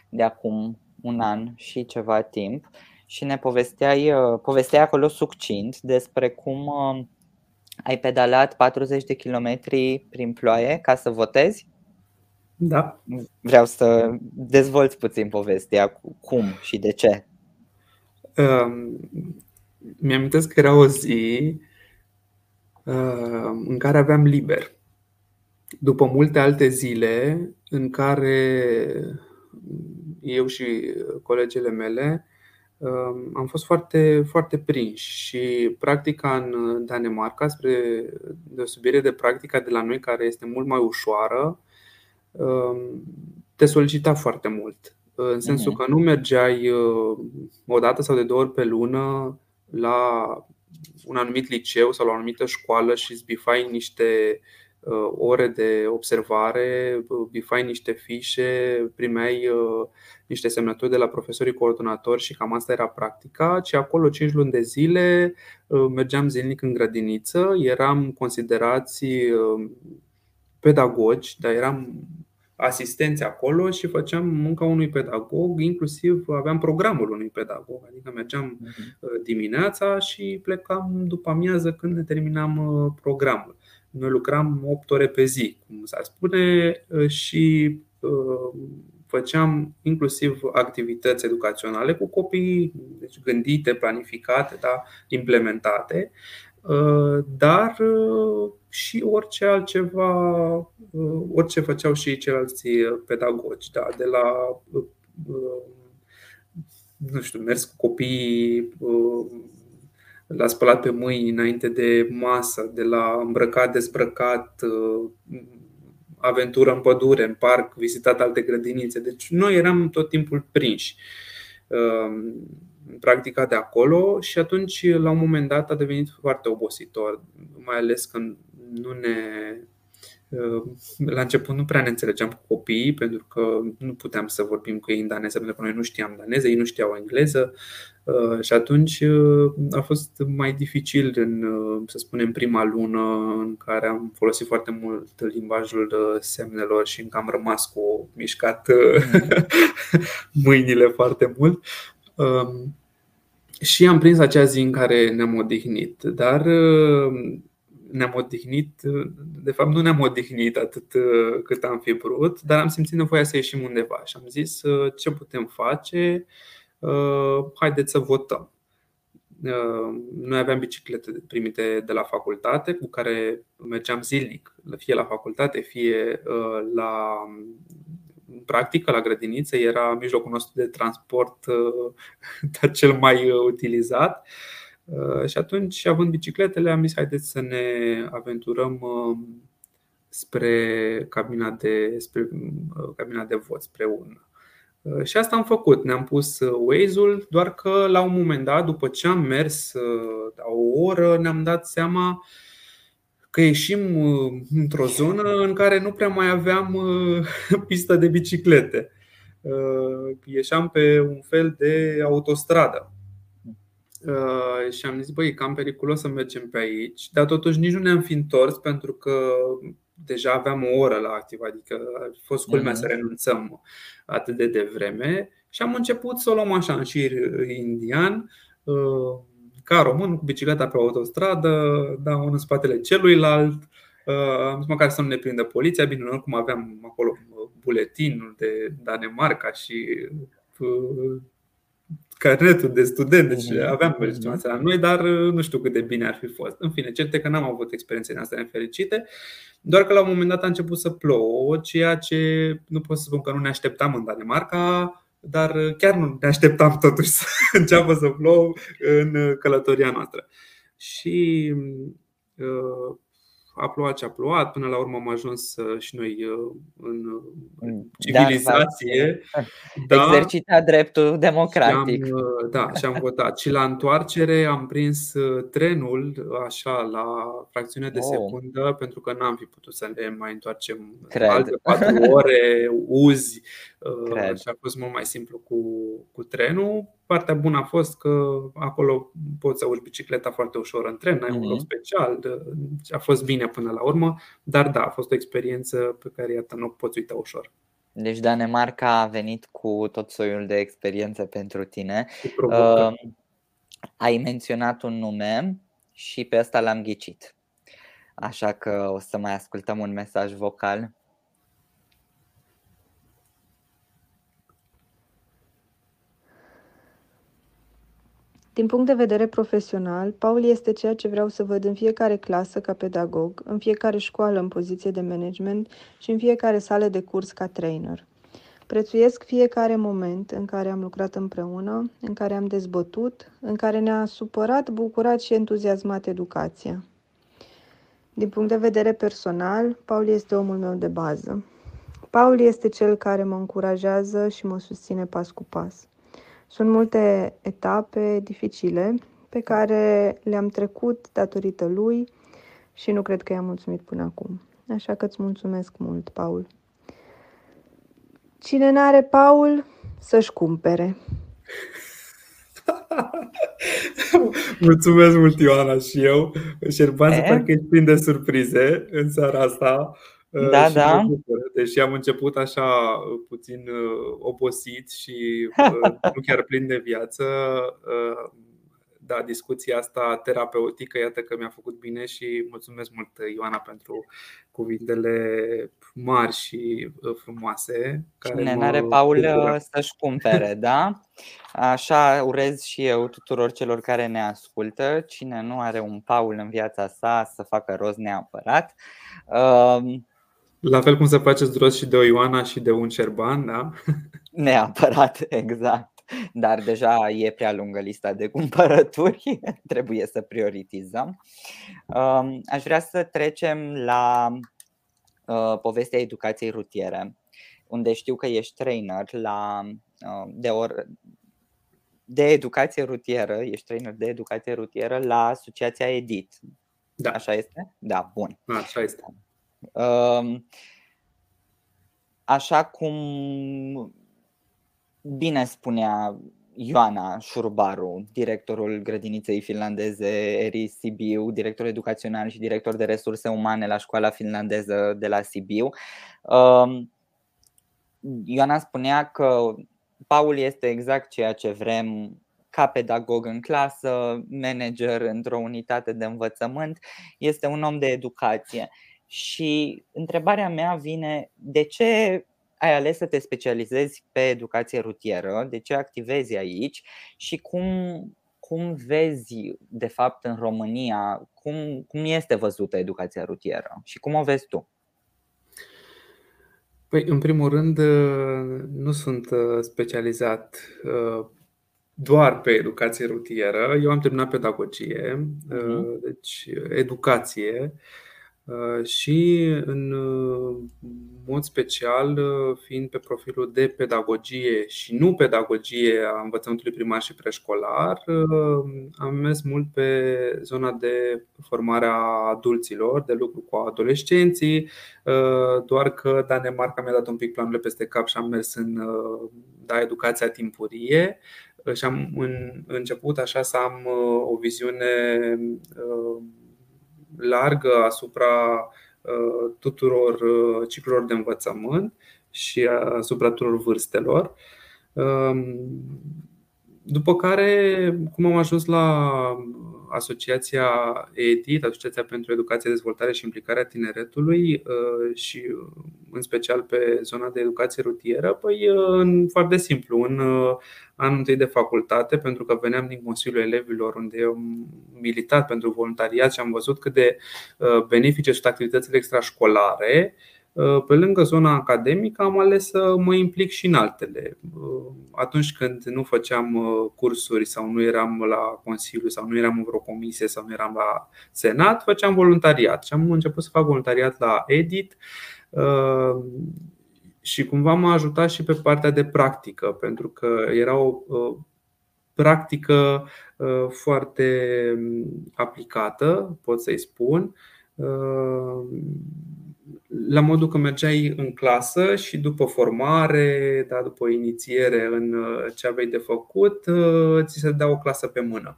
de acum un an și ceva timp și ne povesteai acolo succint despre cum ai pedalat 40 de kilometri prin ploaie ca să votezi. Da. Vreau să dezvolți puțin povestea cum și de ce. Mi-amintesc că era o zi în care aveam liber. După multe alte zile în care eu și colegele mele am fost foarte, foarte prinși și practica în Danemarca, spre deosebire de practica de la noi care este mult mai ușoară, te solicita foarte mult. În sensul că nu mergeai o dată sau de două ori pe lună la un anumit liceu sau la o anumită școală și îți bifai niște ore de observare, bifai niște fișe, primeai niște semnături de la profesorii coordonatori și cam asta era practica. Și acolo 5 luni de zile mergeam zilnic în grădiniță, eram considerați pedagogi, dar eram asistenți acolo și făceam munca unui pedagog, inclusiv aveam programul unui pedagog. Adică mergeam dimineața și plecam după amiază când ne terminam programul. Noi lucram 8 ore pe zi, cum s-ar spune, și făceam inclusiv activități educaționale cu copiii, deci gândite, planificate, da, implementate, dar și orice altceva, orice făceau și ceilalți pedagogi, da, de la nu știu, mers cu copiii la spălat pe mâini înainte de masă, de la îmbrăcat, dezbrăcat, aventură în pădure, în parc, vizitat alte grădinițe. Deci noi eram tot timpul prinși în practica de acolo și atunci la un moment dat a devenit foarte obositor, mai ales când la început nu prea ne înțelegeam cu copiii, pentru că nu puteam să vorbim cu ei în daneză, pentru că noi nu știam daneză, ei nu știau engleză. Și atunci a fost mai dificil, să spunem, prima lună în care am folosit foarte mult limbajul semnelor și încă am rămas cu mișcat mâinile foarte mult. Și am prins acea zi în care ne-am odihnit, dar ne-am odihnit, de fapt nu ne-am odihnit atât cât am fi vrut, dar am simțit nevoia să ieșim undeva și am zis ce putem face, haideți să votăm. Noi aveam biciclete primite de la facultate cu care mergeam zilnic, fie la facultate, fie la practică, la grădiniță, era mijlocul nostru de transport cel mai utilizat. Și atunci, având bicicletele, am zis haideți să ne aventurăm spre cabina de vot, spre urnă. Și asta am făcut, ne-am pus Waze-ul, doar că la un moment dat, după ce am mers o oră, ne-am dat seama că ieșim într-o zonă în care nu prea mai aveam pistă de biciclete. Ieșeam pe un fel de autostradă. Și am zis, băi, e cam periculos să mergem pe aici, dar totuși nici nu ne-am fi întors pentru că deja aveam o oră la activ, adică a fost culmea să renunțăm atât de devreme și am început să o luăm așa în șir indian, ca român, cu bicicleta pe autostradă, da, unul în spatele celuilalt. Am zis măcar să nu ne prindă poliția, bine, oricum aveam acolo buletinul de Danemarca și carnetul de student, deci aveam percepția la noi, dar nu știu cât de bine ar fi fost. În fine, certe că n-am avut experiențe din astea nefericite, doar că la un moment dat a început să plouă, ceea ce nu pot să spun că nu ne așteptam în Danemarca, dar chiar nu ne așteptam totuși să înceapă să plouă în călătoria noastră. Și a plouat ce a plouat, până la urmă am ajuns și noi în civilizație, da, exercitat dreptul democratic. Și am votat. Și la întoarcere am prins trenul așa la fracțiune de secundă, pentru că n-am fi putut să ne mai întoarcem alte 4 ore uzi. Și a fost mult mai simplu cu trenul. Partea bună a fost că acolo poți să urci bicicleta foarte ușor în tren, n-ai un loc special. A fost bine până la urmă, dar da, a fost o experiență pe care, iată, nu o poți uita ușor. Deci Danemarca a venit cu tot soiul de experiențe pentru tine. Ai menționat un nume și pe ăsta l-am ghicit. Așa că o să mai ascultăm un mesaj vocal. Din punct de vedere profesional, Paul este ceea ce vreau să văd în fiecare clasă ca pedagog, în fiecare școală în poziție de management și în fiecare sală de curs ca trainer. Prețuiesc fiecare moment în care am lucrat împreună, în care am dezbătut, în care ne-a supărat, bucurat și entuziasmat educația. Din punct de vedere personal, Paul este omul meu de bază. Paul este cel care mă încurajează și mă susține pas cu pas. Sunt multe etape dificile pe care le-am trecut datorită lui și nu cred că i-am mulțumit până acum. Așa că îți mulțumesc mult, Paul. Cine n-are Paul, să-și cumpere. Mulțumesc mult, Ioana, și eu. Șerban, sper că ești plin de surprize în seara asta. Da, da. Deși am început așa puțin obosit și nu chiar plin de viață, da, discuția asta terapeutică, iată că mi-a făcut bine și mulțumesc mult, Ioana, pentru cuvintele mari și frumoase. Cine n-are Paul să-și cumpere, da? Așa urez și eu tuturor celor care ne ascultă. Cine nu are un Paul în viața sa, să facă rost neapărat. La fel cum să faceți rost și de o Ioana și de un Șerban, da? Neapărat, exact. Dar deja e prea lungă lista de cumpărături, trebuie să prioritizăm. Aș vrea să trecem la povestea educației rutiere, unde știu că ești trainer de educație rutieră, ești trainer de educație rutieră la Asociația Edit. Da. Așa este? Da, bun. Așa este. Așa cum bine spunea Ioana Șurubaru, directorul grădiniței finlandeze ERI Sibiu, director educațional și director de resurse umane la școala finlandeză de la Sibiu, Ioana spunea că Paul este exact ceea ce vrem ca pedagog în clasă, manager într-o unitate de învățământ, este un om de educație. Și întrebarea mea vine: de ce ai ales să te specializezi pe educație rutieră? De ce activezi aici? Și cum vezi, de fapt, în România, cum este văzută educația rutieră? Și cum o vezi tu? Păi, în primul rând, nu sunt specializat doar pe educație rutieră. Eu am terminat pedagogie, deci educație. Și în mod special, fiind pe profilul de pedagogie și nu pedagogie a învățământului primar și preșcolar, am mers mult pe zona de formare a adulților, de lucru cu adolescenții. Doar că Danemarca mi-a dat un pic planurile peste cap și am mers în educația timpurie. Și am început așa să am o viziune largă asupra tuturor ciclurilor de învățământ și asupra tuturor vârstelor. După care, cum am ajuns la Asociația EDIT, Asociația pentru Educație, Dezvoltare și Implicarea Tineretului, și în special pe zona de educație rutieră, păi foarte simplu, în anul întâi de facultate, pentru că veneam din Consiliul Elevilor, unde am militat pentru voluntariat și am văzut cât de benefice sunt activitățile extrașcolare. Pe lângă zona academică am ales să mă implic și în altele. Atunci când nu făceam cursuri sau nu eram la Consiliu sau nu eram în vreo comisie sau nu eram la Senat, făceam voluntariat și am început să fac voluntariat la Edit. Și cumva m-a ajutat și pe partea de practică, pentru că era o practică foarte aplicată, pot să-i spun, la modul că mergeai în clasă și după formare, da, după inițiere în ce aveai de făcut, ți se dea o clasă pe mână.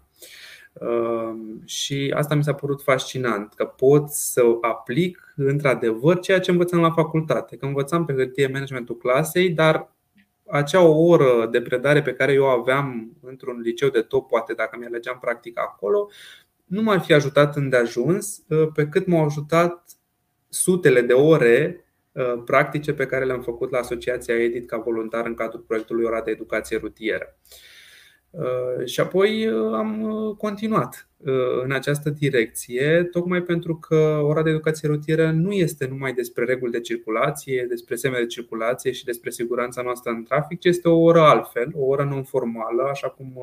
Și asta mi s-a părut fascinant, că pot să aplic într-adevăr ceea ce învățam la facultate. Că învățam pe hârtie managementul clasei, dar acea oră de predare pe care eu aveam într-un liceu de top, poate dacă mi-alegeam practica acolo, nu m-ar fi ajutat îndeajuns pe cât m-au ajutat sutele de ore practice pe care le-am făcut la Asociația Edit ca voluntar în cadrul proiectului Ora de Educație Rutieră. Și apoi am continuat în această direcție, tocmai pentru că Ora de Educație Rutieră nu este numai despre reguli de circulație, despre semne de circulație și despre siguranța noastră în trafic, ci este o oră altfel, o oră non-formală, așa cum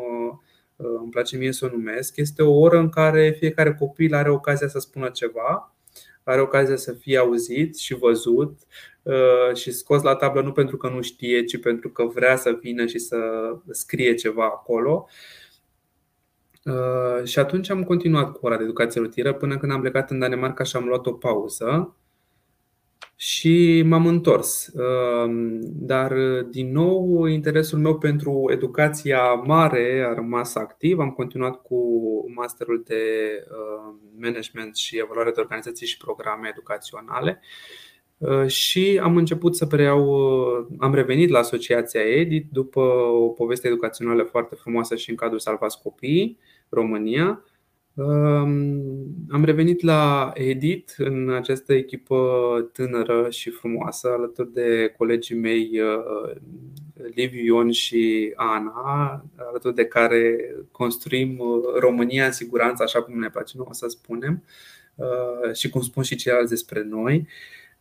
îmi place mie să o numesc. Este o oră în care fiecare copil are ocazia să spună ceva, are ocazia să fie auzit și văzut și scos la tablă nu pentru că nu știe, ci pentru că vrea să vină și să scrie ceva acolo. Și atunci am continuat cu Ora de Educație Rutieră până când am plecat în Danemarca și am luat o pauză și m-am întors. Dar din nou interesul meu pentru educația mare a rămas activ. Am continuat cu masterul de management și evaluare de organizații și programe educaționale. Și am început să preiau, am revenit la Asociația Edit după o poveste educațională foarte frumoasă și în cadrul Salvați Copiii România. Am revenit la Edit în această echipă tânără și frumoasă alături de colegii mei Liviu Ion și Ana, alături de care construim România în siguranță, așa cum ne place nouă să spunem și cum spun și ceilalți despre noi.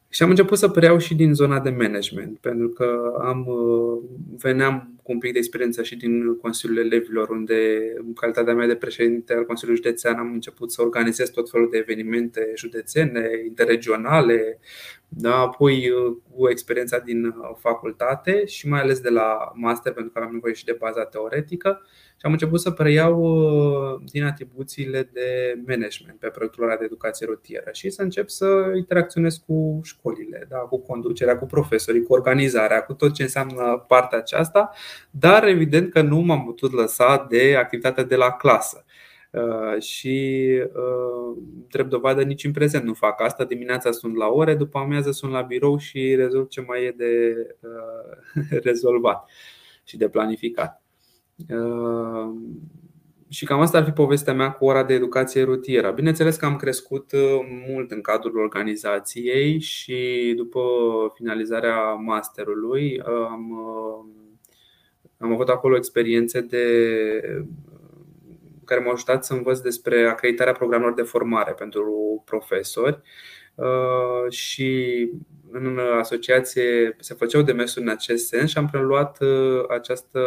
Și am început să preiau și din zona de management, pentru că veneam cu un pic de experiență și din Consiliul Elevilor, unde în calitatea mea de președinte al Consiliului Județean am început să organizez tot felul de evenimente județene, interregionale, apoi cu experiența din facultate și mai ales de la master, pentru că am nevoie și de baza teoretică. Și am început să preiau din atribuțiile de management pe proiectul Ora de Educație Rutieră și să încep să interacționez cu școlile, cu conducerea, cu profesorii, cu organizarea, cu tot ce înseamnă partea aceasta. Dar evident că nu m-am putut lăsa de activitatea de la clasă. Și drept dovadă nici în prezent nu fac asta. Dimineața sunt la ore, după amiază sunt la birou și rezolv ce mai e de rezolvat și de planificat. Și cam asta ar fi povestea mea cu Ora de Educație Rutieră. Bineînțeles că am crescut mult în cadrul organizației și după finalizarea masterului am avut acolo experiențe care m-au ajutat să învăț despre acreditarea programelor de formare pentru profesori. Și în asociație se făceau demersuri în acest sens și am preluat această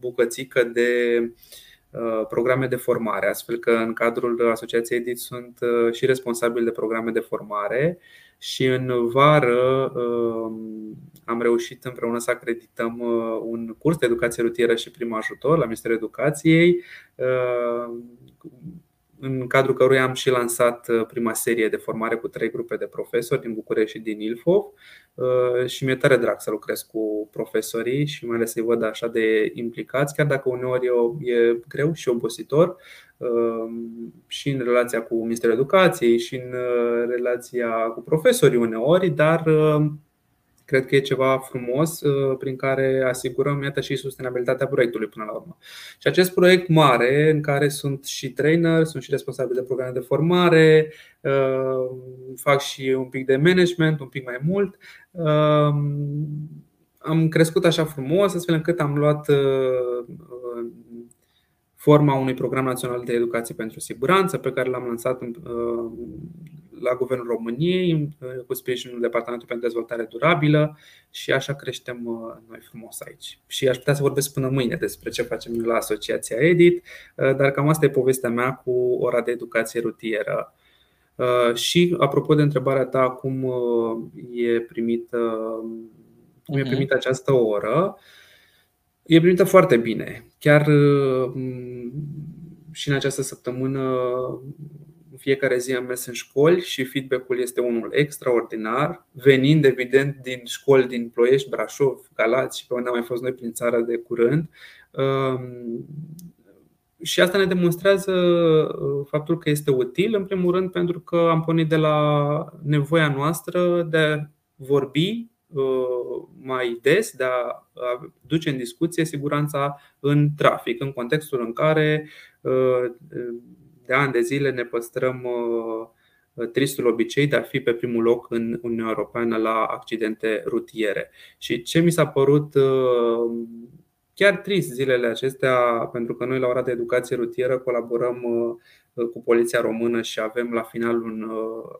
bucățică de programe de formare, astfel că în cadrul Asociației Edit sunt și responsabil de programe de formare și în vară am reușit împreună să acredităm un curs de educație rutieră și prim ajutor la Ministerul Educației, în cadrul căruia am și lansat prima serie de formare cu 3 grupe de profesori din București și din Ilfov. Și mi-e tare drag să lucrez cu profesorii și mai ales să-i văd așa de implicați, chiar dacă uneori e greu și obositor, și în relația cu Ministerul Educației și în relația cu profesorii uneori, dar cred că e ceva frumos prin care asigurăm, iată, și sustenabilitatea proiectului până la urmă. Și acest proiect mare în care sunt și trainer, sunt și responsabil de programe de formare, fac și un pic de management, un pic mai mult. Am crescut așa frumos, astfel încât am luat forma unui program național de educație pentru siguranță pe care l-am lansat la Guvernul României cu sprijinul Departamentului pentru Dezvoltare Durabilă și așa creștem noi frumos aici. Și aș putea să vorbesc până mâine despre ce facem la Asociația Edit, dar cam asta e povestea mea cu Ora de Educație Rutieră. Și apropo de întrebarea ta, cum e primită această oră, e primită foarte bine. Chiar și în această săptămână, fiecare zi am mers în școli și feedback-ul este unul extraordinar, venind evident din școli din Ploiești, Brașov, Galați și pe unde am mai fost noi prin țară de curând. Și asta ne demonstrează faptul că este util, în primul rând, pentru că am pornit de la nevoia noastră de a vorbi mai des, de a duce în discuție siguranța în trafic, în contextul în care de ani de zile ne păstrăm tristul obicei de a fi pe primul loc în Uniunea Europeană la accidente rutiere. Și ce mi s-a părut chiar trist zilele acestea, pentru că noi la Ora de Educație Rutieră colaborăm cu Poliția Română și avem la final un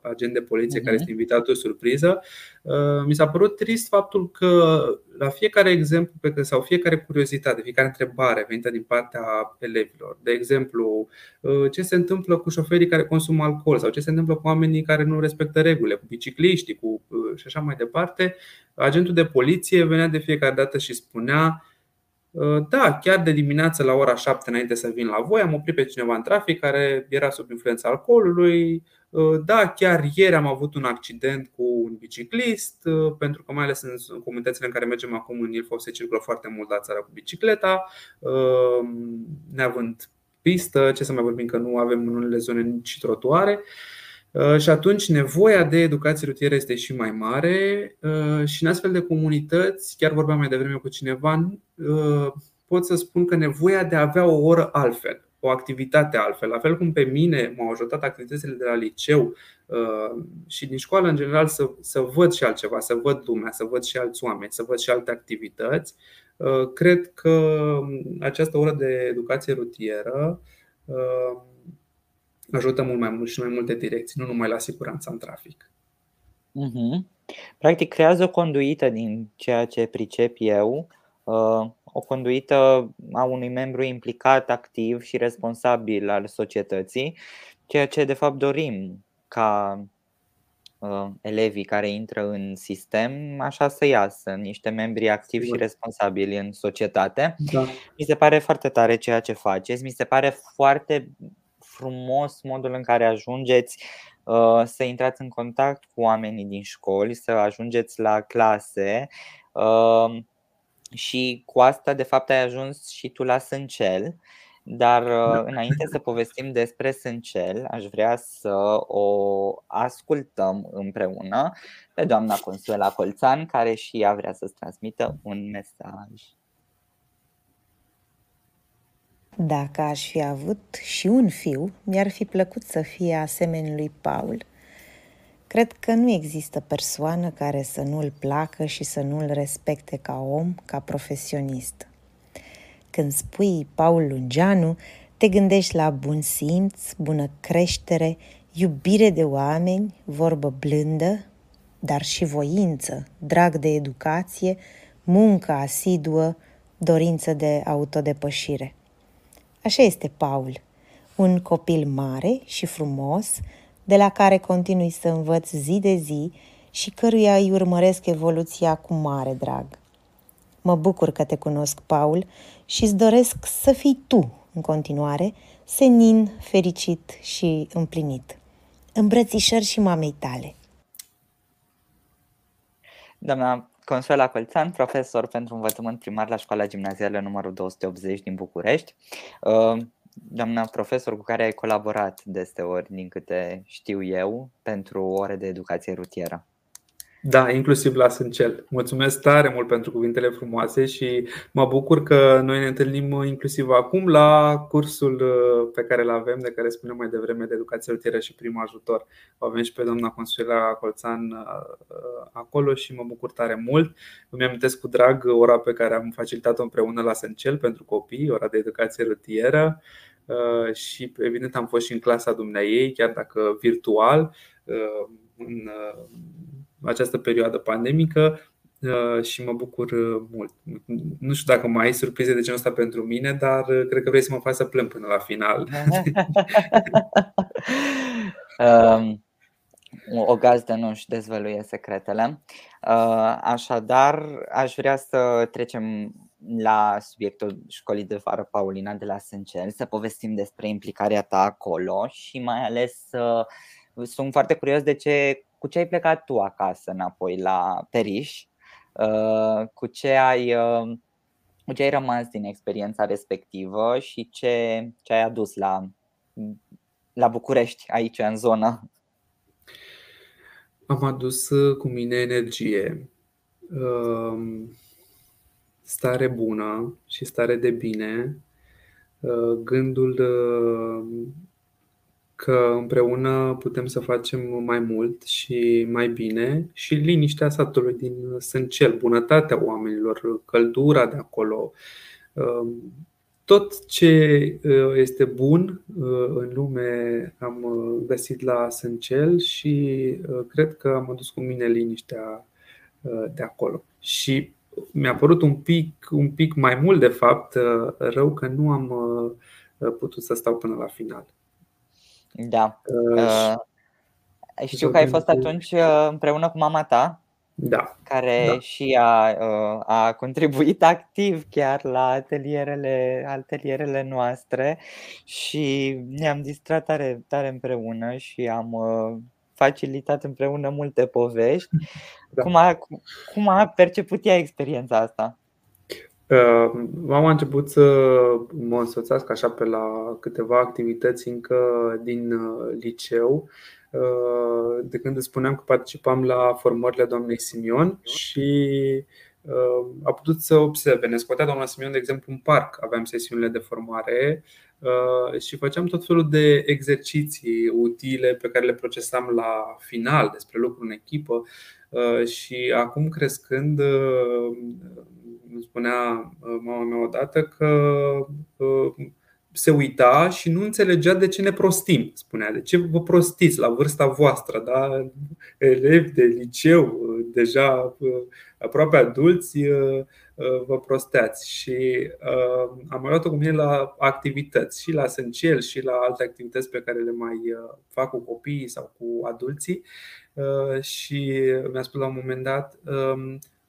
agent de poliție care este invitat o surpriză. Mi s-a părut trist faptul că la fiecare exemplu sau fiecare curiozitate, fiecare întrebare venită din partea elevilor, de exemplu, ce se întâmplă cu șoferii care consumă alcool sau ce se întâmplă cu oamenii care nu respectă regulile, cu bicicliștii, cu și așa mai departe, agentul de poliție venea de fiecare dată și spunea: da, chiar de dimineață la ora 7 înainte să vin la voi am oprit pe cineva în trafic care era sub influența alcoolului. Da, chiar ieri am avut un accident cu un biciclist, pentru că mai ales în comunitățile în care mergem acum în Ilfov se circulă foarte mult la țară cu bicicleta, neavând pistă, ce să mai vorbim că nu avem în unele zone nici trotuare. Și atunci nevoia de educație rutieră este și mai mare. Și în astfel de comunități, chiar vorbeam mai devreme cu cineva, pot să spun că nevoia de a avea o oră altfel, o activitate altfel, la fel cum pe mine m-au ajutat activitățile de la liceu și din școală în general să văd și altceva, să văd lumea, să văd și alți oameni, să văd și alte activități. Cred că această oră de educație rutieră ajută mult mai mult și în mai multe direcții, nu numai la siguranța în trafic. Practic creează o conduită, din ceea ce pricep eu, o conduită a unui membru implicat, activ și responsabil al societății, ceea ce de fapt dorim ca elevii care intră în sistem așa să iasă, niște membri activi și responsabili în societate. Da. Mi se pare foarte tare ceea ce faceți, mi se pare foarte frumos modul în care ajungeți să intrați în contact cu oamenii din școli, să ajungeți la clase. Și cu asta de fapt ai ajuns și tu la Sâncel. Dar înainte să povestim despre Sâncel, aș vrea să o ascultăm împreună pe doamna Consuela Colțan, care și ea vrea să-ți transmită un mesaj. Dacă aș fi avut și un fiu, mi-ar fi plăcut să fie asemenea lui Paul. Cred că nu există persoană care să nu-l placă și să nu-l respecte ca om, ca profesionist. Când spui Paul Lungeanu, te gândești la bun simț, bună creștere, iubire de oameni, vorbă blândă, dar și voință, drag de educație, muncă asiduă, dorință de autodepășire. Așa este Paul, un copil mare și frumos, de la care continui să învăț zi de zi și căruia îi urmăresc evoluția cu mare drag. Mă bucur că te cunosc, Paul, și îți doresc să fii tu, în continuare, senin, fericit și împlinit. Îmbrățișări și mamei tale! Doamna Consuela Colțan, profesor pentru învățământ primar la Școala Gimnazială numărul 280 din București. Doamna profesor cu care ai colaborat deseori, din câte știu eu, pentru Ore de Educație Rutieră. Da, inclusiv la Sâncel. Mulțumesc tare mult pentru cuvintele frumoase și mă bucur că noi ne întâlnim inclusiv acum la cursul pe care îl avem, de care spuneam mai devreme, de educație rutieră și prim ajutor. Avem și pe doamna Consuela Colțan acolo și mă bucur tare mult. Îmi amintesc cu drag ora pe care am facilitat-o împreună la Sâncel pentru copii, Ora de Educație Rutieră. Și evident am fost și în clasa dumneaei, chiar dacă virtual, în această perioadă pandemică, și mă bucur mult. Nu știu dacă mai ai surprize de genul ăsta pentru mine, dar cred că vrei să mă faci să plâng până la final. O gazdă nu își dezvăluie secretele. Așadar, aș vrea să trecem la subiectul școlii de vară, Paulina, de la Sâncel, să povestim despre implicarea ta acolo și mai ales sunt foarte curios de ce, cu ce ai plecat tu acasă înapoi la Periș, cu ce ai ce ai rămas din experiența respectivă și ce ai adus la București, aici, în zonă? Am adus cu mine energie, stare bună și stare de bine, gândul că împreună putem să facem mai mult și mai bine și liniștea satului din Sâncel, bunătatea oamenilor, căldura de acolo. Tot ce este bun în lume am găsit la Sâncel și cred că am adus cu mine liniștea de acolo. Și mi-a părut un pic mai mult, de fapt, rău că nu am putut să stau până la final. Da. Știu că ai fost atunci împreună cu mama ta, da, care da, și a contribuit activ chiar la atelierele noastre și ne-am distrat tare, tare împreună și am facilitat împreună multe povești. Da. Cum a perceput ea experiența asta? Mama a început să mă însoțească așa pe la câteva activități încă din liceu, de când îți spuneam că participam la formările doamnei Simion și a putut să observe. Ne scotea doamna Simion, de exemplu, în parc, aveam sesiunile de formare și făceam tot felul de exerciții utile pe care le procesam la final despre lucru în echipă și acum crescând îmi spunea mama mea odată că se uita și nu înțelegea de ce ne prostim. Spunea, de ce vă prostiți la vârsta voastră, da? Elevi de liceu, deja aproape adulți, vă prosteați. Și am luat-o cu mine la activități, și la Sâncel, și la alte activități pe care le mai fac cu copiii sau cu adulții. Și mi-a spus la un moment dat: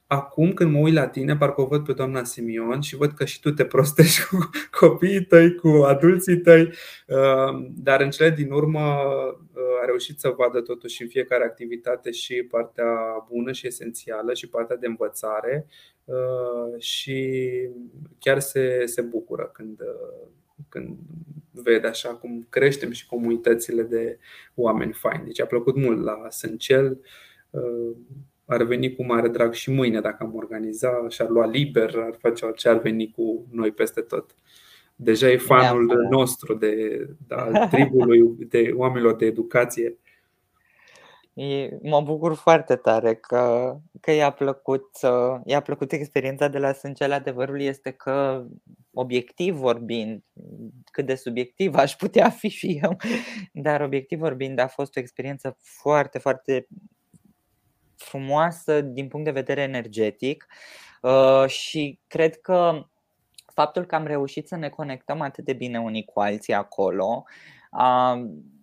acum când mă uit la tine, parcă o văd pe doamna Simion și văd că și tu te prostești cu copiii tăi, cu adulții tăi. Dar în cele din urmă a reușit să vadă totuși în fiecare activitate și partea bună și esențială și partea de învățare. Și chiar se bucură când vede așa cum creștem și comunitățile de oameni faini. Deci a plăcut mult la Sâncel. Ar veni cu mare drag și mâine dacă am organiza, și-ar lua liber, ar face orice, ar veni cu noi peste tot. Deja e fanul nostru al tribului de oamenilor de educație. Mă bucur foarte tare că i-a plăcut experiența de la Sâncel. Adevărul este că, obiectiv vorbind, cât de subiectiv aș putea fi și eu, dar obiectiv vorbind a fost o experiență foarte, foarte frumoasă din punct de vedere energetic și cred că faptul că am reușit să ne conectăm atât de bine unii cu alții acolo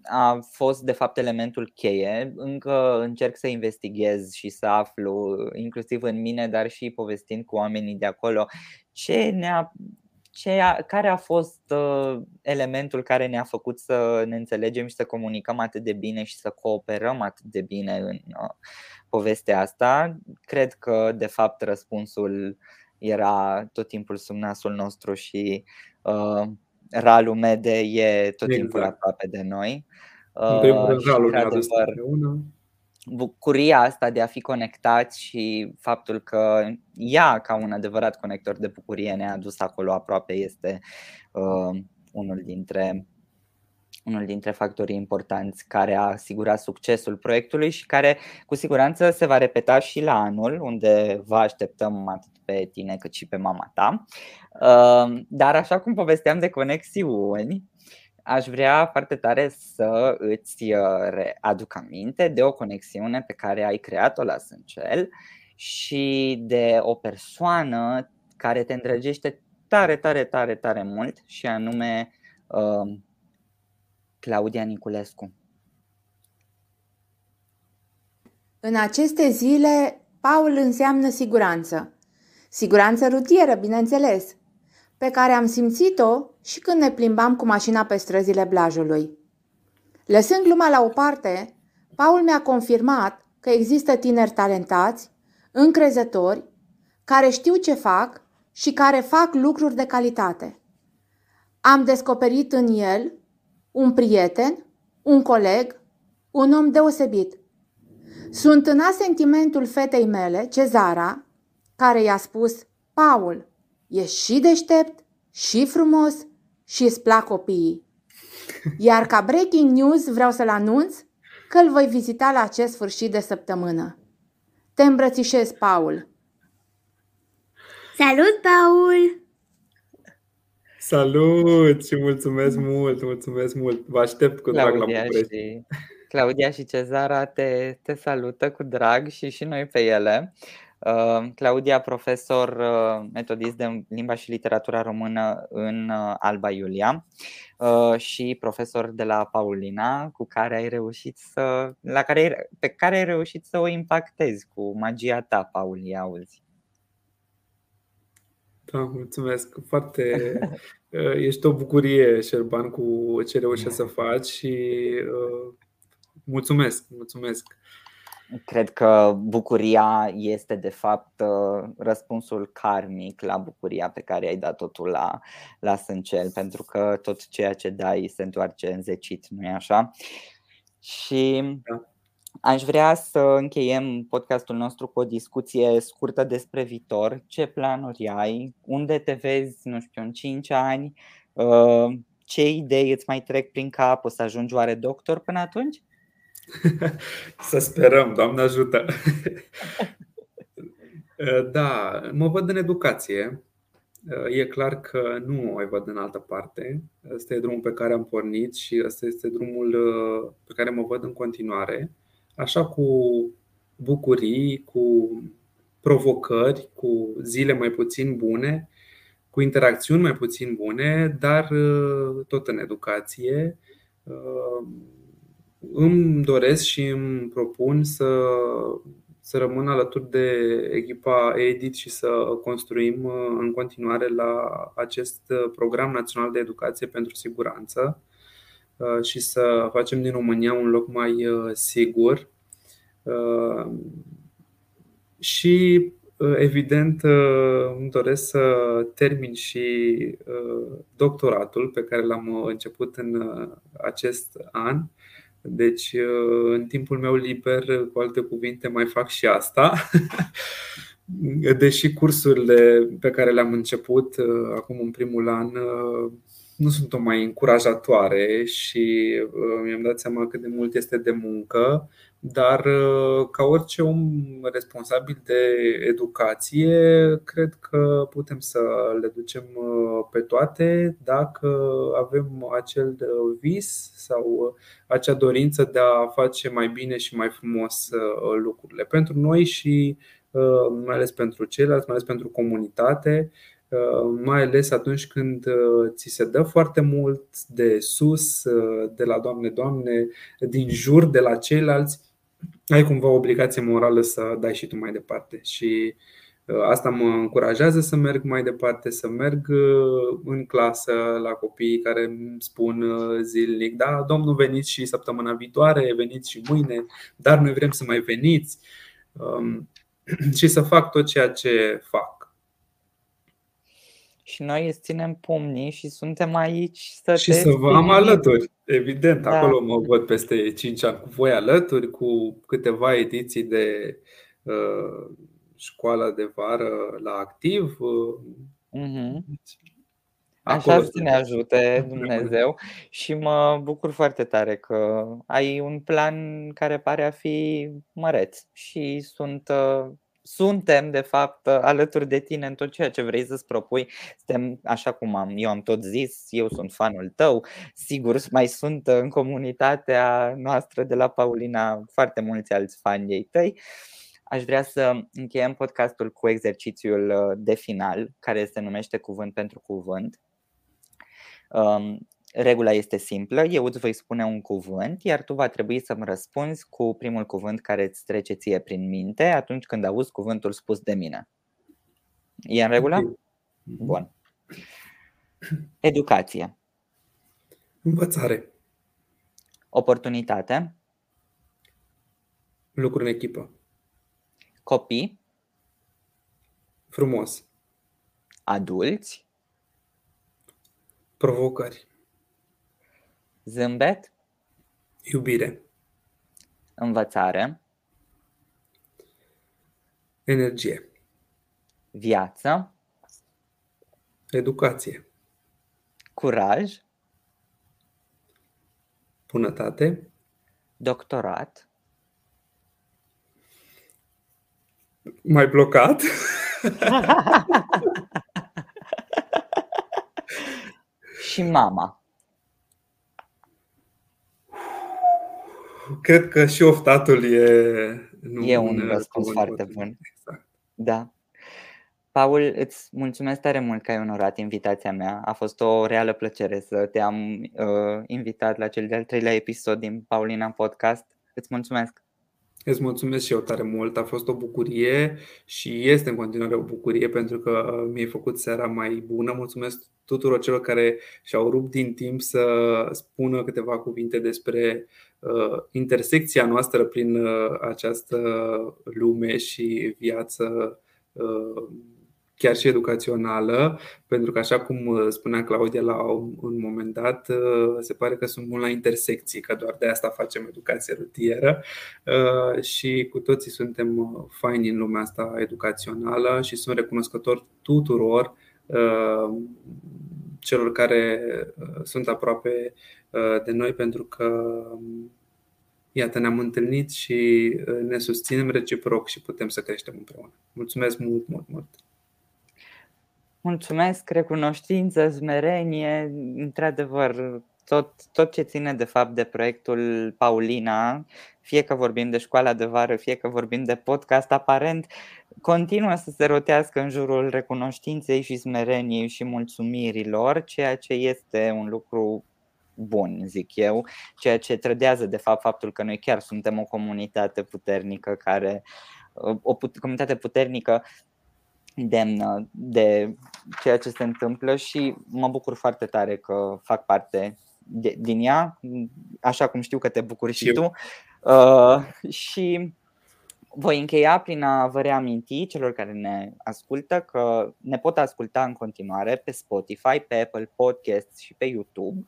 a fost de fapt elementul cheie. Încă încerc să investighez și să aflu, inclusiv în mine, dar și povestind cu oamenii de acolo, care a fost elementul care ne-a făcut să ne înțelegem și să comunicăm atât de bine și să cooperăm atât de bine în povestea asta. Cred că de fapt răspunsul era tot timpul sub nasul nostru și Ralu Mede e tot timpul aproape de noi. Bucuria asta de a fi conectați și faptul că ea, ca un adevărat conector de bucurie, ne-a adus acolo aproape este unul dintre factorii importanți care a asigurat succesul proiectului și care cu siguranță se va repeta și la anul, unde vă așteptăm atât pe tine cât și pe mama ta. Dar așa cum povesteam de conexiuni, aș vrea foarte tare să îți aduc aminte de o conexiune pe care ai creat-o la Sâncel și de o persoană care te îndrăgește tare, tare, tare, tare mult, și anume Claudia Niculescu. În aceste zile, Paul înseamnă siguranță. Siguranță rutieră, bineînțeles, pe care am simțit-o și când ne plimbam cu mașina pe străzile Blajului. Lăsând gluma la o parte, Paul mi-a confirmat că există tineri talentați, încrezători, care știu ce fac și care fac lucruri de calitate. Am descoperit în el un prieten, un coleg, un om deosebit. Sunt în asentimentul fetei mele, Cezara, care i-a spus: Paul, e și deștept, și frumos și îți plac copiii. Iar ca breaking news vreau să-l anunț că îl voi vizita la acest sfârșit de săptămână. Te îmbrățișez, Paul! Salut, Paul! Salut și mulțumesc mult, mulțumesc mult! Vă aștept cu drag la București! Claudia și Cezara te salută cu drag și noi pe ele. Claudia, profesor metodist de limba și literatura română în Alba Iulia și profesor de la Paulina, pe care ai reușit să o impactezi cu magia ta, Paulia, auzi. Da, mulțumesc. Foarte ești o bucurie, Șerban, cu ce reușești să faci și mulțumesc. Cred că bucuria este de fapt răspunsul karmic la bucuria pe care ai dat-o tu la Sâncel, pentru că tot ceea ce dai se întoarce înzecit, nu-i așa? Și aș vrea să încheiem podcastul nostru cu o discuție scurtă despre viitor. Ce planuri ai? Unde te vezi, nu știu, în 5 ani? Ce idei îți mai trec prin cap? O să ajungi oare doctor până atunci? Să sperăm, Doamne ajută. Da, mă văd în educație. E clar că nu mă mai văd în altă parte. Ăsta e drumul pe care am pornit și ăsta este drumul pe care mă văd în continuare. Așa, cu bucurii, cu provocări, cu zile mai puțin bune, cu interacțiuni mai puțin bune, dar tot în educație. Îmi doresc și îmi propun să rămân alături de echipa EDIT și să construim în continuare la acest program național de educație pentru siguranță și să facem din România un loc mai sigur. Și evident îmi doresc să termin și doctoratul pe care l-am început în acest an. Deci, în timpul meu liber, cu alte cuvinte, mai fac și asta. Deși cursurile pe care le-am început acum în primul an nu sunt tocmai încurajatoare și mi-am dat seama cât de mult este de muncă. Dar ca orice om responsabil de educație, cred că putem să le ducem pe toate dacă avem acel vis sau acea dorință de a face mai bine și mai frumos lucrurile pentru noi și mai ales pentru ceilalți, mai ales pentru comunitate, mai ales atunci când ți se dă foarte mult de sus, de la Doamne, Doamne, din jur, de la ceilalți. Ai cumva o obligație morală să dai și tu mai departe și asta mă încurajează să merg mai departe, să merg în clasă la copiii care îmi spun zilnic: da, domnul, veniți și săptămâna viitoare, veniți și mâine, dar noi vrem să mai veniți, și să fac tot ceea ce fac. Și noi îți ținem pumnii și suntem aici să vă am alături. Evident, da. Acolo mă văd peste 5 ani cu voi alături, cu câteva ediții de școala de vară la activ. Așa să ne ajute Dumnezeu. Și mă bucur foarte tare că ai un plan care pare a fi măreț și suntem, de fapt, alături de tine în tot ceea ce vrei să-ți propui. Suntem, așa cum eu am tot zis, eu sunt fanul tău. Sigur, mai sunt în comunitatea noastră de la Paulina foarte mulți alți fani ei tăi. Aș vrea să încheiem podcastul cu exercițiul de final, care se numește Cuvânt pentru Cuvânt. Regula este simplă, eu îți voi spune un cuvânt, iar tu va trebui să-mi răspunzi cu primul cuvânt care îți trece ție prin minte atunci când auzi cuvântul spus de mine. E în regulă? Bun. Educație. Învățare. Oportunitate. Lucru în echipă. Copii. Frumos. Adulți. Provocări. Zâmbet. Iubire. Învățare. Energie. Viață. Educație. Curaj. Bunătate. Doctorat. M-ai blocat? Și mama. Cred că și oftatul e un răspuns foarte bun. Exact. Da. Paul, îți mulțumesc tare mult că ai onorat invitația mea. A fost o reală plăcere să te-am invitat la cel de-al treilea episod din Paulina Podcast. Îți mulțumesc! Îți mulțumesc și eu tare mult. A fost o bucurie și este în continuare o bucurie pentru că mi-ai făcut seara mai bună. Mulțumesc tuturor celor care și-au rupt din timp să spună câteva cuvinte despre intersecția noastră prin această lume și viață chiar și educațională, pentru că așa cum spunea Claudia la un moment dat, se pare că sunt mult la intersecții, că doar de asta facem educație rutieră și cu toții suntem faini în lumea asta educațională și sunt recunoscător tuturor celor care sunt aproape de noi pentru că iată, ne-am întâlnit și ne susținem reciproc și putem să creștem împreună. Mulțumesc mult, mult, mult! Mulțumesc, recunoștință, smerenie, într-adevăr, tot ce ține de fapt de proiectul Paulina, fie că vorbim de școala de vară, fie că vorbim de podcast, aparent continuă să se rotească în jurul recunoștinței și smereniei și mulțumirilor, ceea ce este un lucru bun, zic eu, ceea ce trădează de fapt faptul că noi chiar suntem o comunitate puternică, comunitate puternică demnă de ceea ce se întâmplă și mă bucur foarte tare că fac parte din ea, așa cum știu că te bucuri și tu. Și voi încheia prin a vă reaminti celor care ne ascultă că ne pot asculta în continuare pe Spotify, pe Apple Podcast și pe YouTube,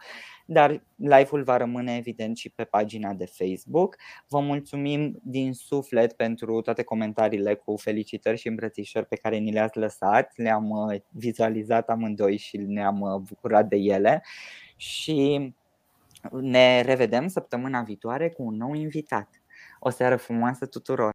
dar live-ul va rămâne evident și pe pagina de Facebook. Vă mulțumim din suflet pentru toate comentariile cu felicitări și îmbrățișări pe care ni le-ați lăsat. Le-am vizualizat amândoi și ne-am bucurat de ele și ne revedem săptămâna viitoare cu un nou invitat. O seară frumoasă tuturor!